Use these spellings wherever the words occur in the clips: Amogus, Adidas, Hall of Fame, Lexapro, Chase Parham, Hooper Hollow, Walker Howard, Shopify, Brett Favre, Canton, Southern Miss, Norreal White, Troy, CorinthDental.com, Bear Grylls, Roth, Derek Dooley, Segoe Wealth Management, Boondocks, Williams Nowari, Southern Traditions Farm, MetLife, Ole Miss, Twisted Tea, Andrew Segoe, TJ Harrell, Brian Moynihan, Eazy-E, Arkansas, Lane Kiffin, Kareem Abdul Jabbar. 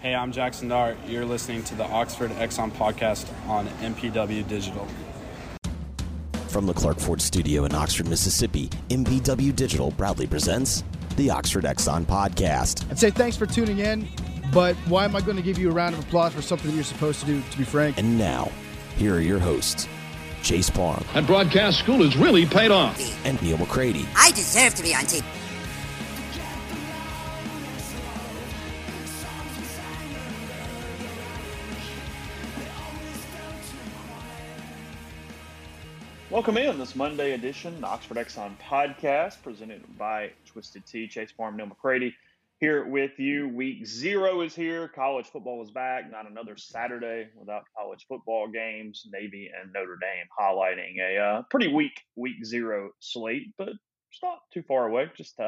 Hey, I'm Jackson Dart. You're listening to the Oxford Exxon Podcast on MPW Digital. From the Clark Ford Studio in Oxford, Mississippi, MPW Digital proudly presents the Oxford Exxon Podcast. I'd say thanks for tuning in, but why am I going to give you a round of applause for something you're supposed to do, to be frank? And now, here are your hosts, Chase Parham. That broadcast school has really paid off. And Neal McCready. I deserve to be on TV. Welcome in this Monday edition, the Oxford Exxon Podcast, presented by Twisted Tea. Chase Parham, Neal McCready here with you. Week 0 is here. College football is back. Not another Saturday without college football games. Navy and Notre Dame highlighting a pretty weak Week 0 slate, but it's not too far away. Just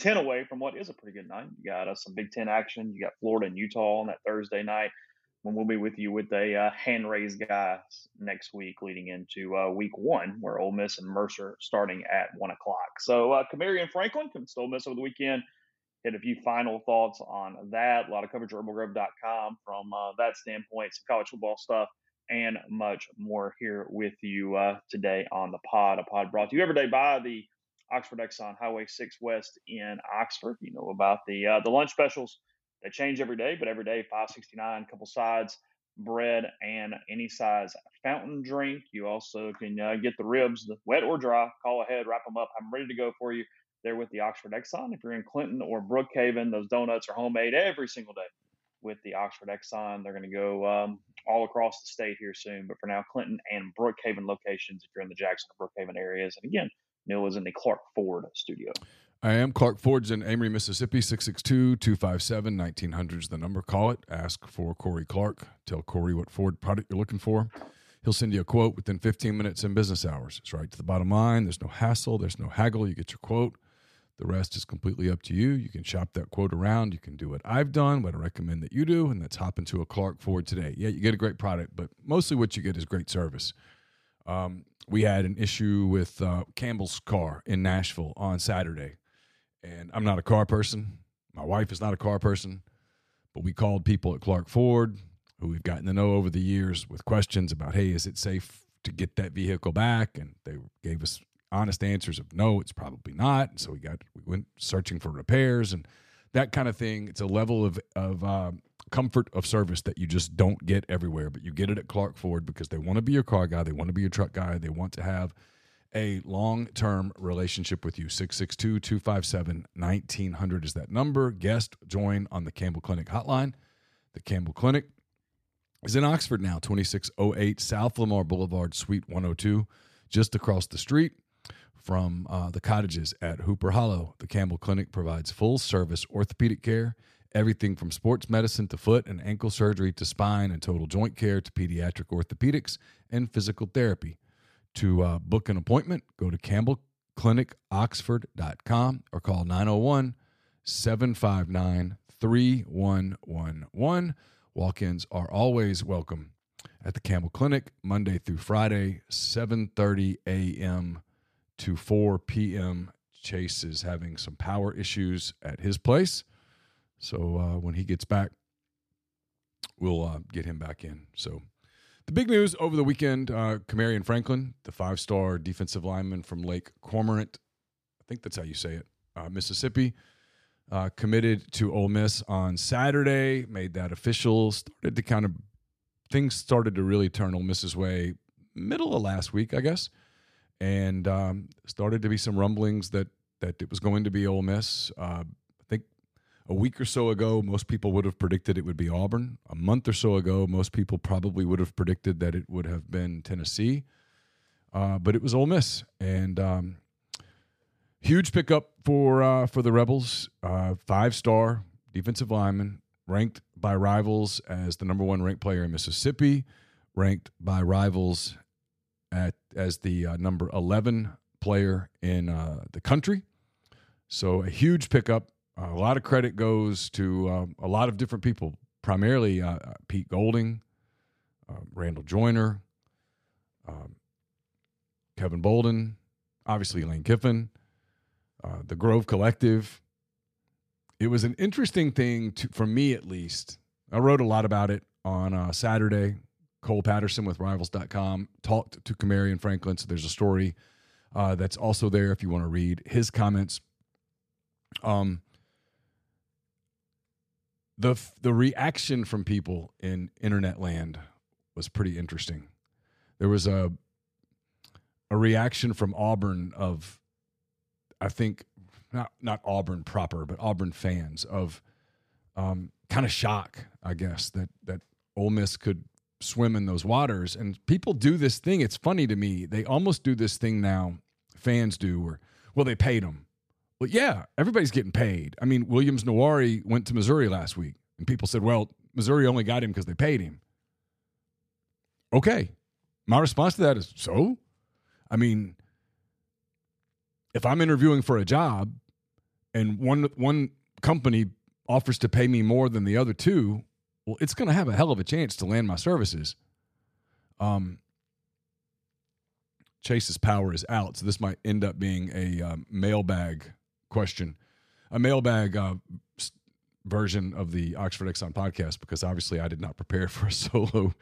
10 away from what is a pretty good night. You got some Big Ten action. You got Florida and Utah on that Thursday night. And we'll be with you with a hand-raised guys next week leading into Week 1, where Ole Miss and Mercer starting at 1 o'clock. So Kamarion Franklin can still miss over the weekend. Hit a few final thoughts on that. A lot of coverage at rebelgrove.com from that standpoint, some college football stuff, and much more here with you today on the pod. A pod brought to you every day by the Oxford Exxon Highway 6 West in Oxford. You know about the lunch specials. They change every day, but every day, $5.69, couple sides, bread, and any size fountain drink. You also can get the ribs, the wet or dry. Call ahead, wrap them up. I'm ready to go for you there with the Oxford Exxon. If you're in Clinton or Brookhaven, those donuts are homemade every single day with the Oxford Exxon. They're going to go all across the state here soon. But for now, Clinton and Brookhaven locations if you're in the Jackson or Brookhaven areas. And again, Neal is in the Clark Ford studio. I am. Clark Ford's in Amory, Mississippi, 662-257-1900 is the number. Call it. Ask for Corey Clark. Tell Corey what Ford product you're looking for. He'll send you a quote within 15 minutes in business hours. It's right to the bottom line. There's no hassle. There's no haggle. You get your quote. The rest is completely up to you. You can shop that quote around. You can do what I've done, what I recommend that you do, and that's hop into a Clark Ford today. Yeah, you get a great product, but mostly what you get is great service. We had an issue with Campbell's car in Nashville on Saturday. And I'm not a car person. My wife is not a car person. But we called people at Clark Ford, who we've gotten to know over the years, with questions about, hey, is it safe to get that vehicle back? And they gave us honest answers of, no, it's probably not. And so we went searching for repairs and that kind of thing. It's a level of comfort of service that you just don't get everywhere, but you get it at Clark Ford because they want to be your car guy. They want to be your truck guy. They want to have a long-term relationship with you. 662-257-1900 is that number. Guest, join on the Campbell Clinic hotline. The Campbell Clinic is in Oxford now, 2608 South Lamar Boulevard, Suite 102, just across the street from the cottages at Hooper Hollow. The Campbell Clinic provides full-service orthopedic care, everything from sports medicine to foot and ankle surgery to spine and total joint care to pediatric orthopedics and physical therapy. To book an appointment, go to campbellclinicoxford.com or call 901-759-3111. Walk-ins are always welcome at the Campbell Clinic, Monday through Friday, 7:30 a.m. to 4 p.m. Chase is having some power issues at his place. So when he gets back, we'll get him back in. So the big news over the weekend, Kamarion Franklin, the 5-star defensive lineman from Lake Cormorant, I think that's how you say it, Mississippi, Committed to Ole Miss on Saturday, made that official, started to kind of, things started to really turn Ole Miss's way middle of last week, I guess, and started to be some rumblings that it was going to be Ole Miss. I think a week or so ago, most people would have predicted it would be Auburn. A month or so ago, most people probably would have predicted that it would have been Tennessee, but it was Ole Miss, and huge pickup for the Rebels. Five-star defensive lineman, ranked by rivals as the number one ranked player in Mississippi, ranked by rivals as the number 11 player in the country. So a huge pickup. A lot of credit goes to a lot of different people, primarily Pete Golding, Randall Joyner, Kevin Bolden, obviously Lane Kiffin, the Grove Collective. It was an interesting thing for me, at least. I wrote a lot about it on Saturday. Cole Patterson with Rivals.com talked to Kamarion Franklin, so there's a story that's also there if you want to read his comments. The reaction from people in internet land was pretty interesting. There was a reaction from Auburn of, I think, not Auburn proper, but Auburn fans of kind of shock, I guess, that Ole Miss could swim in those waters. And people do this thing. It's funny to me. They almost do this thing now, fans do, or, well, they paid them. Well, yeah, everybody's getting paid. I mean, Williams Nowari went to Missouri last week, and people said, well, Missouri only got him because they paid him. Okay. My response to that is, so? I mean, if I'm interviewing for a job and one company offers to pay me more than the other two, well, it's going to have a hell of a chance to land my services. Chase's power is out, so this might end up being a mailbag question, a mailbag version of the Oxford Exxon podcast, because obviously I did not prepare for a solo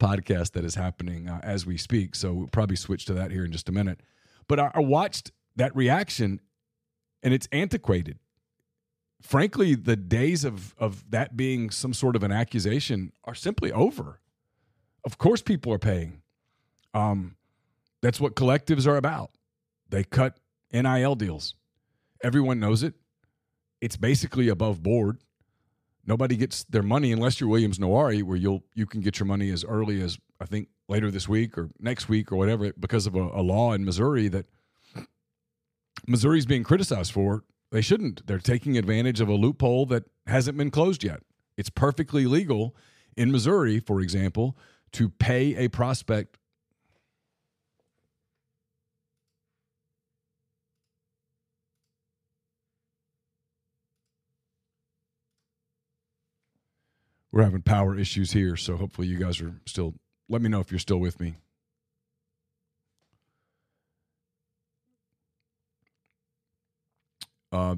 podcast that is happening as we speak, so we'll probably switch to that here in just a minute. But I watched that reaction, and it's antiquated. Frankly, the days of that being some sort of an accusation are simply over. Of course people are paying. That's what collectives are about. They cut NIL deals. Everyone knows it. It's basically above board. Nobody gets their money unless you're Williams Nowari, where you can get your money as early as, I think, later this week or next week or whatever, because of a law in Missouri that Missouri's being criticized for. They shouldn't. They're taking advantage of a loophole that hasn't been closed yet. It's perfectly legal in Missouri, for example, to pay a prospect. We're having power issues here, so hopefully you guys are still. Let me know if you're still with me.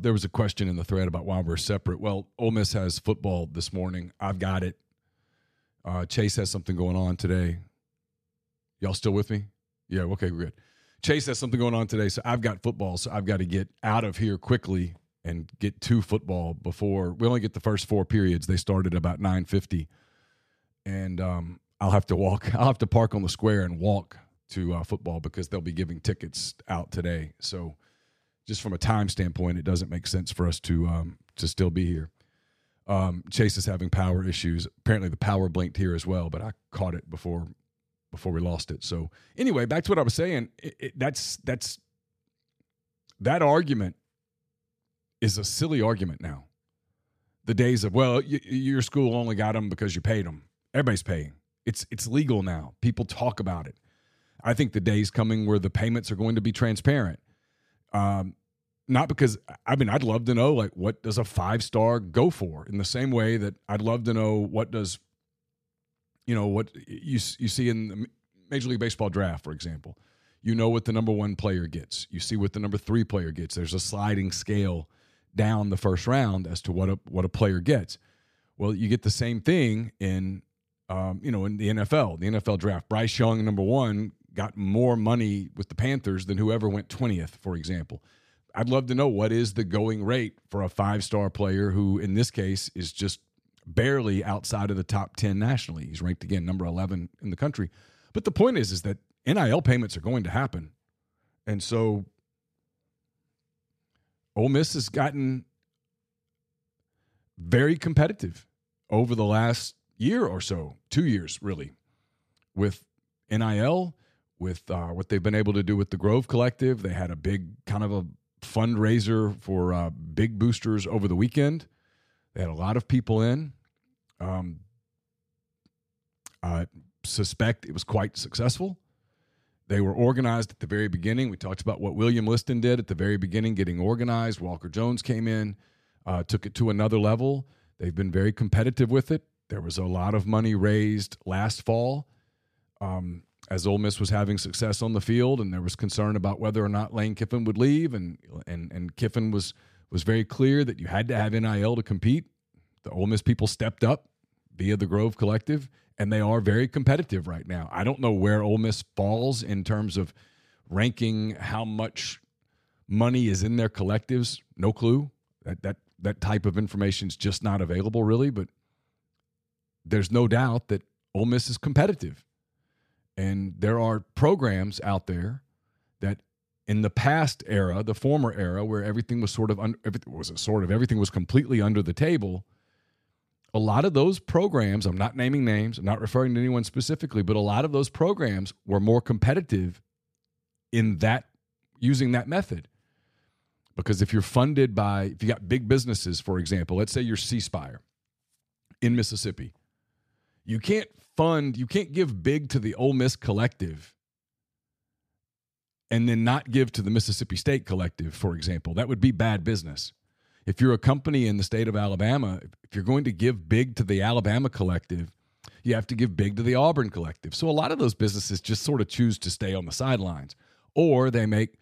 There was a question in the thread about why we're separate. Well, Ole Miss has football this morning. I've got it. Chase has something going on today. Y'all still with me? Yeah, okay, we're good. Chase has something going on today, so I've got football, so I've got to get out of here quickly and get to football before. We only get the first four periods. They started about 9:50, and I'll have to walk. I'll have to park on the square and walk to football because they'll be giving tickets out today, so. Just from a time standpoint, it doesn't make sense for us to still be here. Chase is having power issues. Apparently, the power blinked here as well, but I caught it before we lost it. So anyway, back to what I was saying. That argument is a silly argument now. The days of, well, your school only got them because you paid them. Everybody's paying. It's legal now. People talk about it. I think the day's coming where the payments are going to be transparent. Not because, I mean, I'd love to know, like, what does a five-star go for? In the same way that I'd love to know what does, what you see in the Major League Baseball draft, for example. You know what the number one player gets. You see what the number three player gets. There's a sliding scale down the first round as to what a player gets. Well, you get the same thing in, in the NFL draft. Bryce Young, number one, got more money with the Panthers than whoever went 20th, for example. I'd love to know what is the going rate for a five-star player who, in this case, is just barely outside of the top 10 nationally. He's ranked, again, number 11 in the country. But the point is that NIL payments are going to happen. And so Ole Miss has gotten very competitive over the last year or so, 2 years really, with NIL, with what they've been able to do with the Grove Collective. They had a big kind of a fundraiser for big boosters over the weekend. They had a lot of people in. I suspect it was quite successful. They were organized at the very beginning. We talked about what William Liston did at the very beginning, getting organized. Walker Jones came in, took it to another level. They've been very competitive with it. There was a lot of money raised last fall as Ole Miss was having success on the field, and there was concern about whether or not Lane Kiffin would leave, and Kiffin was very clear that you had to have NIL to compete. The Ole Miss people stepped up via the Grove Collective, and they are very competitive right now. I don't know where Ole Miss falls in terms of ranking how much money is in their collectives. No clue. That type of information is just not available, really, but there's no doubt that Ole Miss is competitive. And there are programs out there that in the past era, the former era, where everything was everything was completely under the table. A lot of those programs, I'm not naming names, I'm not referring to anyone specifically, but a lot of those programs were more competitive in that, using that method. Because if you're funded by, if you got big businesses, for example, let's say you're C-Spire in Mississippi, you can't give big to the Ole Miss collective and then not give to the Mississippi State collective, for example. That would be bad business. If you're a company in the state of Alabama, if you're going to give big to the Alabama collective, you have to give big to the Auburn collective. So a lot of those businesses just sort of choose to stay on the sidelines, or they make,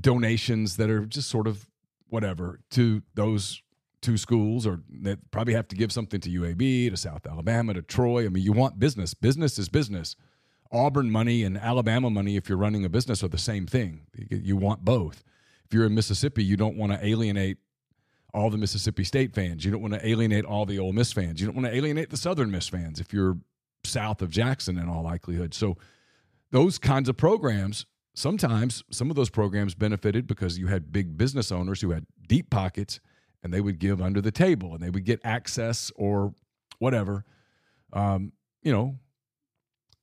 donations that are just sort of whatever to those two schools, or they probably have to give something to UAB, to South Alabama, to Troy. I mean, you want business. Business is business. Auburn money and Alabama money, if you're running a business, are the same thing. You want both. If you're in Mississippi, you don't want to alienate all the Mississippi State fans. You don't want to alienate all the Ole Miss fans. You don't want to alienate the Southern Miss fans if you're south of Jackson in all likelihood. So those kinds of programs, sometimes some of those programs benefited because you had big business owners who had deep pockets, and they would give under the table, and they would get access or whatever,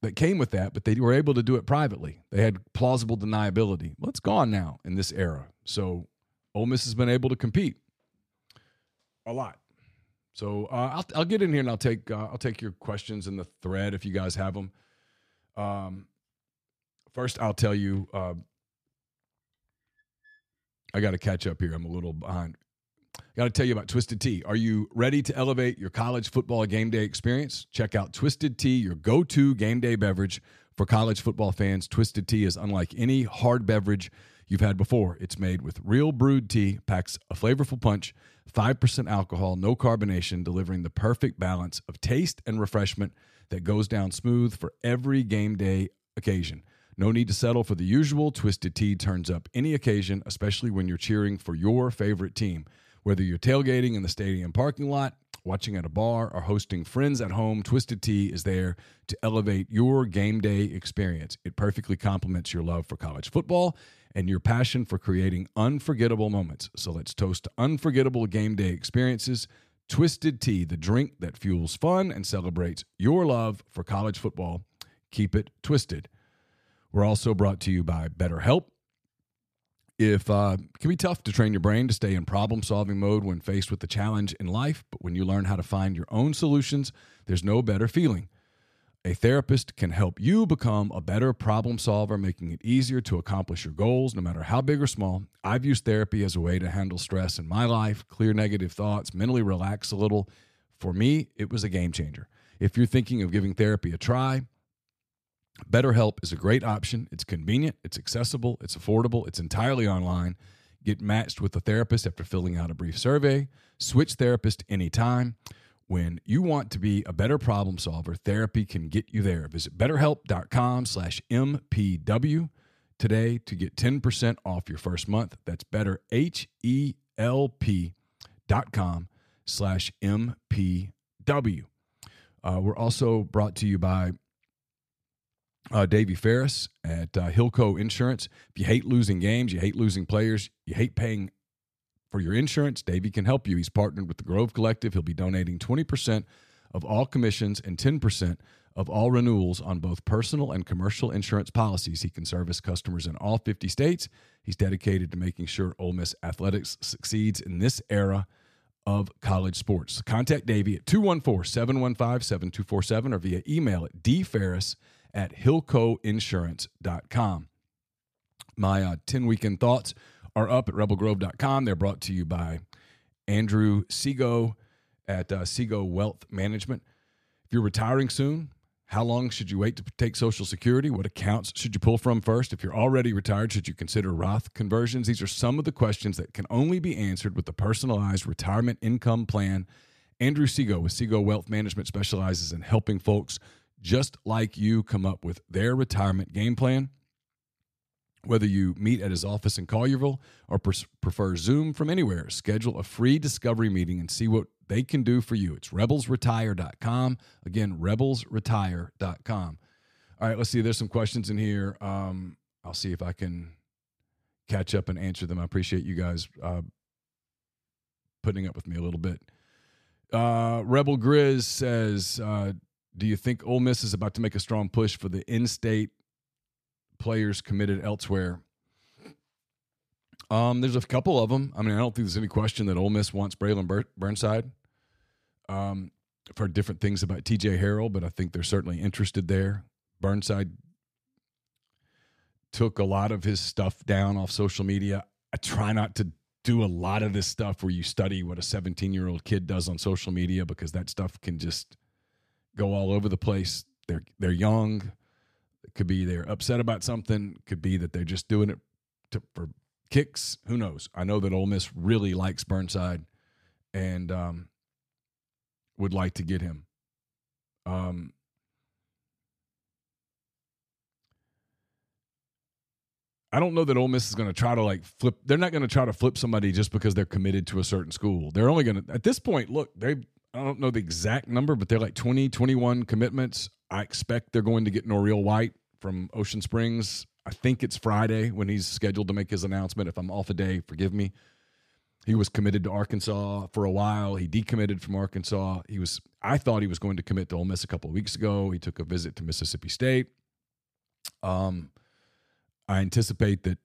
that came with that, but they were able to do it privately. They had plausible deniability. Well, it's gone now in this era. So Ole Miss has been able to compete a lot. So I'll get in here and I'll take your questions in the thread if you guys have them. First, I'll tell you, I got to catch up here. I'm a little behind. I got to tell you about Twisted Tea. Are you ready to elevate your college football game day experience? Check out Twisted Tea, your go-to game day beverage for college football fans. Twisted Tea is unlike any hard beverage you've had before. It's made with real brewed tea, packs a flavorful punch, 5% alcohol, no carbonation, delivering the perfect balance of taste and refreshment that goes down smooth for every game day occasion. No need to settle for the usual. Twisted Tea turns up any occasion, especially when you're cheering for your favorite team. Whether you're tailgating in the stadium parking lot, watching at a bar, or hosting friends at home, Twisted Tea is there to elevate your game day experience. It perfectly complements your love for college football and your passion for creating unforgettable moments. So let's toast to unforgettable game day experiences. Twisted Tea, the drink that fuels fun and celebrates your love for college football. Keep it twisted. We're also brought to you by BetterHelp. It can be tough to train your brain to stay in problem-solving mode when faced with a challenge in life, but when you learn how to find your own solutions, there's no better feeling. A therapist can help you become a better problem solver, making it easier to accomplish your goals, no matter how big or small. I've used therapy as a way to handle stress in my life, clear negative thoughts, mentally relax a little. For me, it was a game changer. If you're thinking of giving therapy a try, BetterHelp is a great option. It's convenient, it's accessible, it's affordable, it's entirely online. Get matched with a therapist after filling out a brief survey. Switch therapist anytime. When you want to be a better problem solver, therapy can get you there. Visit betterhelp.com/MPW today to get 10% off your first month. That's BetterHelp.com/MPW. We're also brought to you by Davey Ferris at Hilco Insurance. If you hate losing games, you hate losing players, you hate paying for your insurance, Davey can help you. He's partnered with the Grove Collective. He'll be donating 20% of all commissions and 10% of all renewals on both personal and commercial insurance policies. He can service customers in all 50 states. He's dedicated to making sure Ole Miss athletics succeeds in this era of college sports. Contact Davey at 214-715-7247 or via email at dferris@hilcoinsurance.com. My 10 weekend thoughts are up at rebelgrove.com. They're brought to you by Andrew Segoe at Segoe Wealth Management. If you're retiring soon, how long should you wait to take Social Security? What accounts should you pull from first? If you're already retired, should you consider Roth conversions? These are some of the questions that can only be answered with the personalized retirement income plan. Andrew Segoe with Segoe Wealth Management specializes in helping folks just like you come up with their retirement game plan. Whether you meet at his office in Collierville or prefer Zoom from anywhere, schedule a free discovery meeting and see what they can do for you. It's rebelsretire.com. Again, rebelsretire.com. All right, let's see. There's some questions in here. I'll see if I can catch up and answer them. I appreciate you guys putting up with me a little bit. Rebel Grizz says, do you think Ole Miss is about to make a strong push for the in-state players committed elsewhere? There's a couple of them. I mean, I don't think there's any question that Ole Miss wants Braylon Burnside. I've heard different things about TJ Harrell, but I think they're certainly interested there. Burnside took a lot of his stuff down off social media. I try not to do a lot of this stuff where you study what a 17-year-old kid does on social media, because that stuff can just go all over the place. They're young. It could be they're upset about something. It could be that they're just doing it for kicks. Who knows? I know that Ole Miss really likes Burnside and would like to get him. I don't know that Ole Miss is going to try to flip. They're not going to try to flip somebody just because they're committed to a certain school. They're only going to, at this point, look, I don't know the exact number, but they're like 20, 21 commitments. I expect they're going to get Norreal White from Ocean Springs. I think it's Friday when he's scheduled to make his announcement. If I'm off a day, forgive me. He was committed to Arkansas for a while. He decommitted from Arkansas. I thought he was going to commit to Ole Miss a couple of weeks ago. He took a visit to Mississippi State. I anticipate that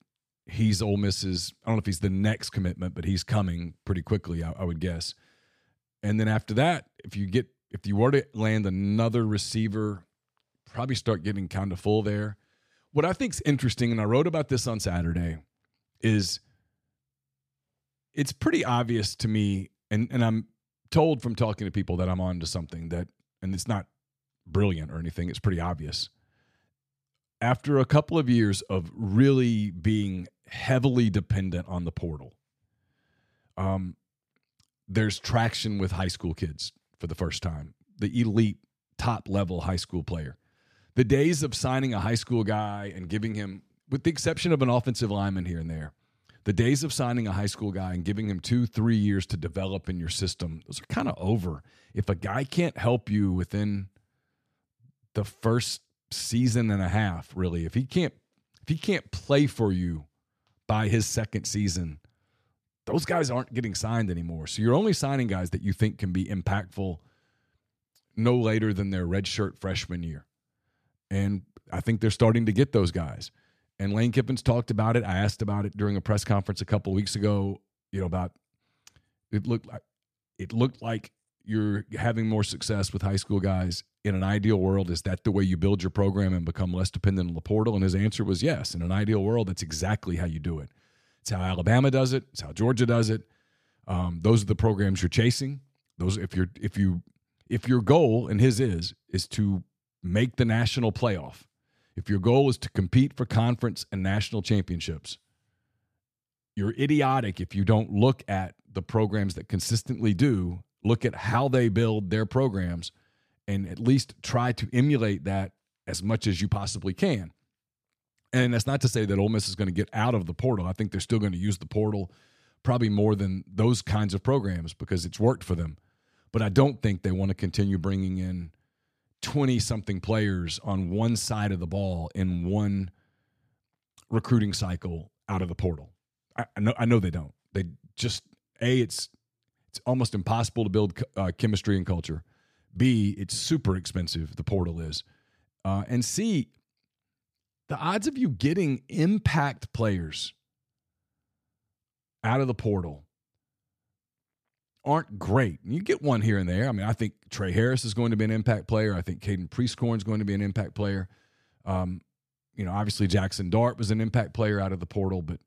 he's Ole Miss's. I don't know if he's the next commitment, but he's coming pretty quickly, I would guess. And then after that, if you were to land another receiver, probably start getting kind of full there. What I think is interesting, and I wrote about this on Saturday, is it's pretty obvious to me, and I'm told from talking to people that I'm on to something that, and it's not brilliant or anything, it's pretty obvious. After a couple of years of really being heavily dependent on the portal, there's traction with high school kids for the first time, the elite top-level high school player. The days of signing a high school guy and giving him, with the exception of an offensive lineman here and there, the days of signing a high school guy and giving him 2-3 years to develop in your system, those are kind of over. If a guy can't help you within the first season and a half, really, if he can't play for you by his second season, those guys aren't getting signed anymore. So you're only signing guys that you think can be impactful no later than their redshirt freshman year. And I think they're starting to get those guys. And Lane Kiffin's talked about it. I asked about it during a press conference a couple of weeks ago, about it looked like you're having more success with high school guys. In an ideal world, is that the way you build your program and become less dependent on the portal? And his answer was yes. In an ideal world, that's exactly how you do it. It's how Alabama does it. It's how Georgia does it. Those are the programs you're chasing. Those, if your goal, and his is to make the national playoff. If your goal is to compete for conference and national championships, you're idiotic if you don't look at the programs that consistently do, look at how they build their programs, and at least try to emulate that as much as you possibly can. And that's not to say that Ole Miss is going to get out of the portal. I think they're still going to use the portal probably more than those kinds of programs because it's worked for them. But I don't think they want to continue bringing in 20-something players on one side of the ball in one recruiting cycle out of the portal. I know they don't. They just, A, it's almost impossible to build chemistry and culture. B, it's super expensive, the portal is. And C, the odds of you getting impact players out of the portal aren't great. You get one here and there. I mean, I think Trey Harris is going to be an impact player. I think Caden Priestcorn is going to be an impact player. You know, obviously Jackson Dart was an impact player out of the portal, but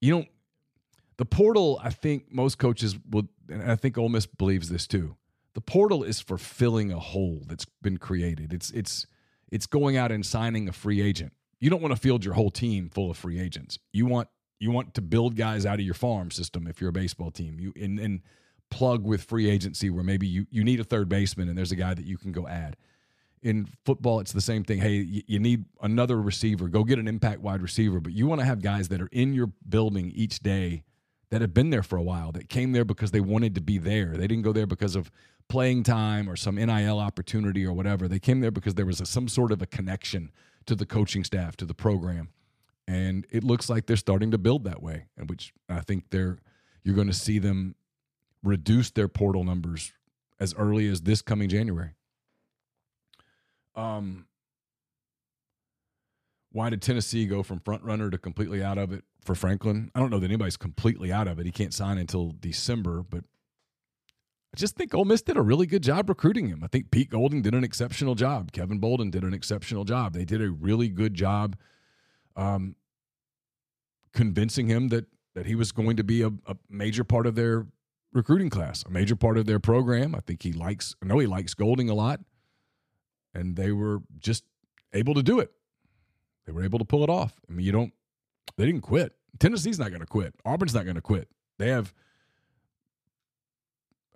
the portal, I think most coaches will, and I think Ole Miss believes this too. The portal is for filling a hole that's been created. It's going out and signing a free agent. You don't want to field your whole team full of free agents. You want to build guys out of your farm system if you're a baseball team. And plug with free agency where maybe you need a third baseman and there's a guy that you can go add. In football, it's the same thing. Hey, you need another receiver. Go get an impact wide receiver. But you want to have guys that are in your building each day that have been there for a while, that came there because they wanted to be there. They didn't go there because of playing time or some NIL opportunity or whatever. They came there because there was some sort of a connection to the coaching staff, to the program. And it looks like they're starting to build that way, and which I think you're going to see them reduce their portal numbers as early as this coming January. Why did Tennessee go from front runner to completely out of it for Franklin? I don't know that anybody's completely out of it. He can't sign until December, but I just think Ole Miss did a really good job recruiting him. I think Pete Golding did an exceptional job. Kevin Bolden did an exceptional job. They did a really good job convincing him that he was going to be a major part of their recruiting class, a major part of their program. I think he likes Golding a lot, and they were just able to do it. They were able to pull it off. I mean, they didn't quit. Tennessee's not going to quit. Auburn's not going to quit. They have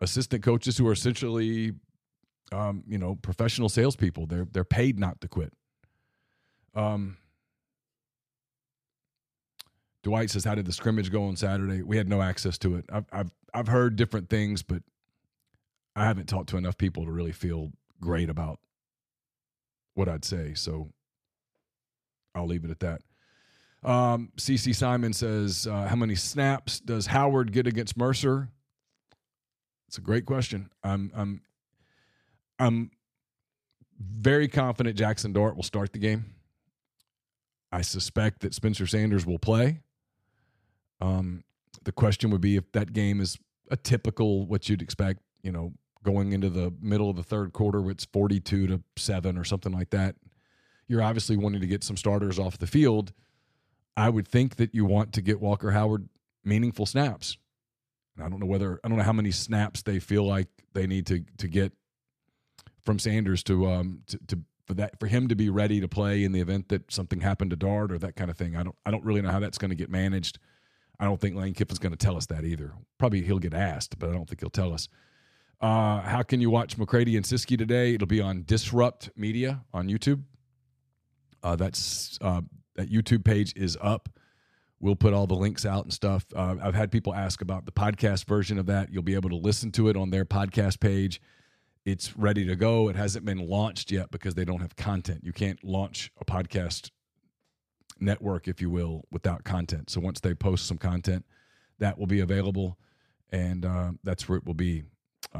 assistant coaches who are essentially, professional salespeople. They're paid not to quit. Dwight says, how did the scrimmage go on Saturday? We had no access to it. I've heard different things, but I haven't talked to enough people to really feel great about what I'd say. So I'll leave it at that. CC Simon says, how many snaps does Howard get against Mercer? It's a great question. I'm very confident Jackson Dart will start the game. I suspect that Spencer Sanders will play. The question would be if that game is a typical, what you'd expect, going into the middle of the third quarter, where it's 42-7 or something like that. You're obviously wanting to get some starters off the field. I would think that you want to get Walker Howard meaningful snaps. And I don't know how many snaps they feel like they need to get from Sanders for him to be ready to play in the event that something happened to Dart or that kind of thing. I don't really know how that's going to get managed. I don't think Lane Kiffin's going to tell us that either. Probably he'll get asked, but I don't think he'll tell us. How can you watch McCready and Siskey today? It'll be on Disrupt Media on YouTube. That YouTube page is up. We'll put all the links out and stuff. I've had people ask about the podcast version of that. You'll be able to listen to it on their podcast page. It's ready to go. It hasn't been launched yet because they don't have content. You can't launch a podcast network, if you will, without content. So once they post some content, that will be available, and that's where it will be.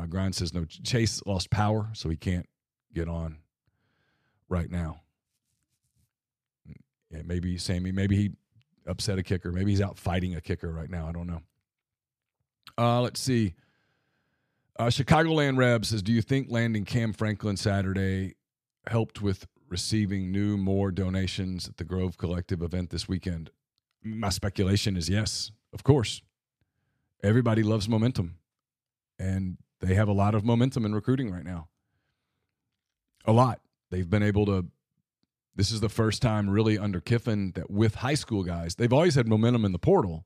Grind says, no, Chase lost power, so he can't get on right now. Yeah, maybe Sammy, maybe he upset a kicker. Maybe he's out fighting a kicker right now. I don't know. Let's see. Chicagoland Reb says, do you think landing Cam Franklin Saturday helped with receiving more donations at the Grove Collective event this weekend? My speculation is yes, of course. Everybody loves momentum, and they have a lot of momentum in recruiting right now. A lot. They've been able to – this is the first time really under Kiffin that with high school guys – they've always had momentum in the portal,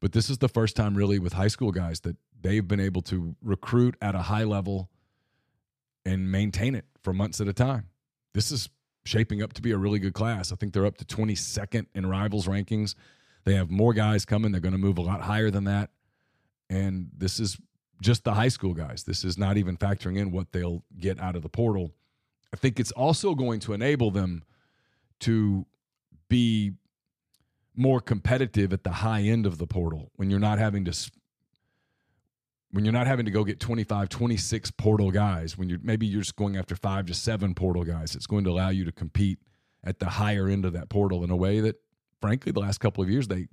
but this is the first time really with high school guys that – they've been able to recruit at a high level and maintain it for months at a time. This is shaping up to be a really good class. I think they're up to 22nd in rivals rankings. They have more guys coming. They're going to move a lot higher than that. And this is just the high school guys. This is not even factoring in what they'll get out of the portal. I think it's also going to enable them to be more competitive at the high end of the portal when you're not having to go get 25, 26 portal guys, when maybe you're just going after 5 to 7 portal guys. It's going to allow you to compete at the higher end of that portal in a way that, frankly, the last couple of years, they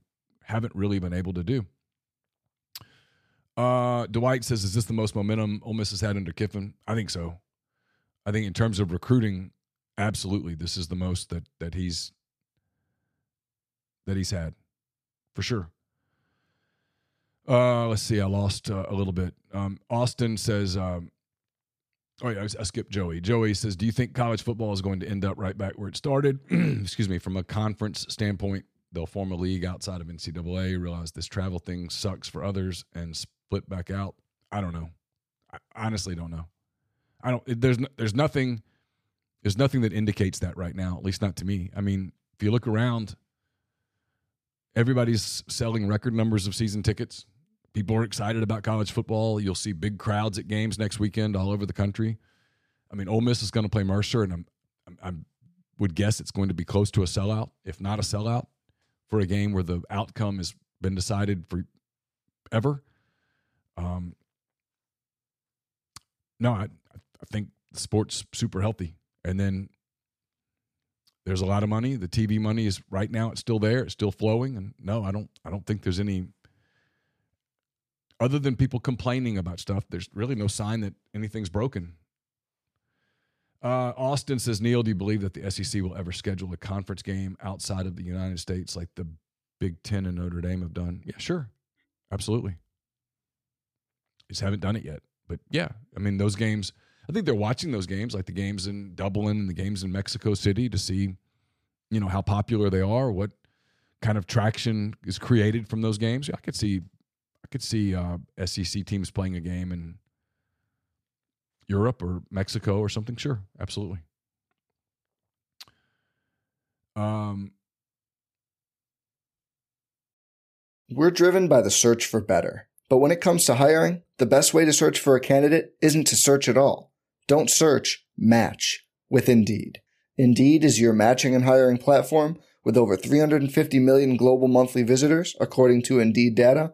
haven't really been able to do. Dwight says, is this the most momentum Ole Miss has had under Kiffin? I think so. I think in terms of recruiting, absolutely, this is the most that he's had, for sure. Let's see. I lost a little bit. Austin says, I skipped Joey. Joey says, do you think college football is going to end up right back where it started? Excuse me. From a conference standpoint, they'll form a league outside of NCAA, realize this travel thing sucks for others, and split back out. I don't know. I honestly don't know. There's nothing that indicates that right now, at least not to me. I mean, if you look around, everybody's selling record numbers of season tickets. People are excited about college football. You'll see big crowds at games next weekend all over the country. I mean, Ole Miss is going to play Mercer, and I would guess it's going to be close to a sellout, if not a sellout, for a game where the outcome has been decided forever. I think the sport's super healthy. And then there's a lot of money. The TV money is right now. It's still there. It's still flowing. And no, I don't think there's any. Other than people complaining about stuff, there's really no sign that anything's broken. Austin says, Neal, do you believe that the SEC will ever schedule a conference game outside of the United States like the Big Ten and Notre Dame have done? Yeah, sure. Absolutely. Just haven't done it yet. But yeah, I mean, those games, I think they're watching those games, like the games in Dublin and the games in Mexico City, to see, you know, how popular they are, what kind of traction is created from those games. Yeah, I could see SEC teams playing a game in Europe or Mexico or something. Sure, absolutely. We're driven by the search for better. But when it comes to hiring, the best way to search for a candidate isn't to search at all. Don't search, match with Indeed. Indeed is your matching and hiring platform with over 350 million global monthly visitors, according to Indeed data,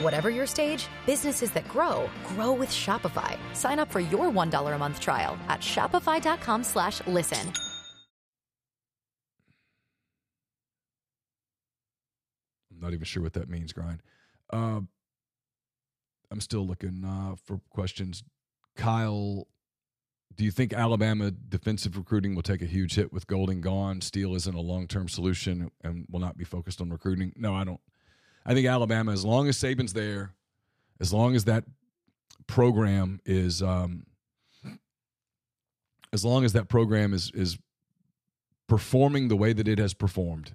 Whatever your stage, businesses that grow with Shopify. Sign up for your $1 a month trial at shopify.com/listen. I'm not even sure what that means, Brian. I'm still looking for questions. Kyle, do you think Alabama defensive recruiting will take a huge hit with Golding gone? Steele isn't a long-term solution and will not be focused on recruiting. No, I don't. I think Alabama, as long as Saban's there, as long as that program is, as long as that program is performing the way that it has performed,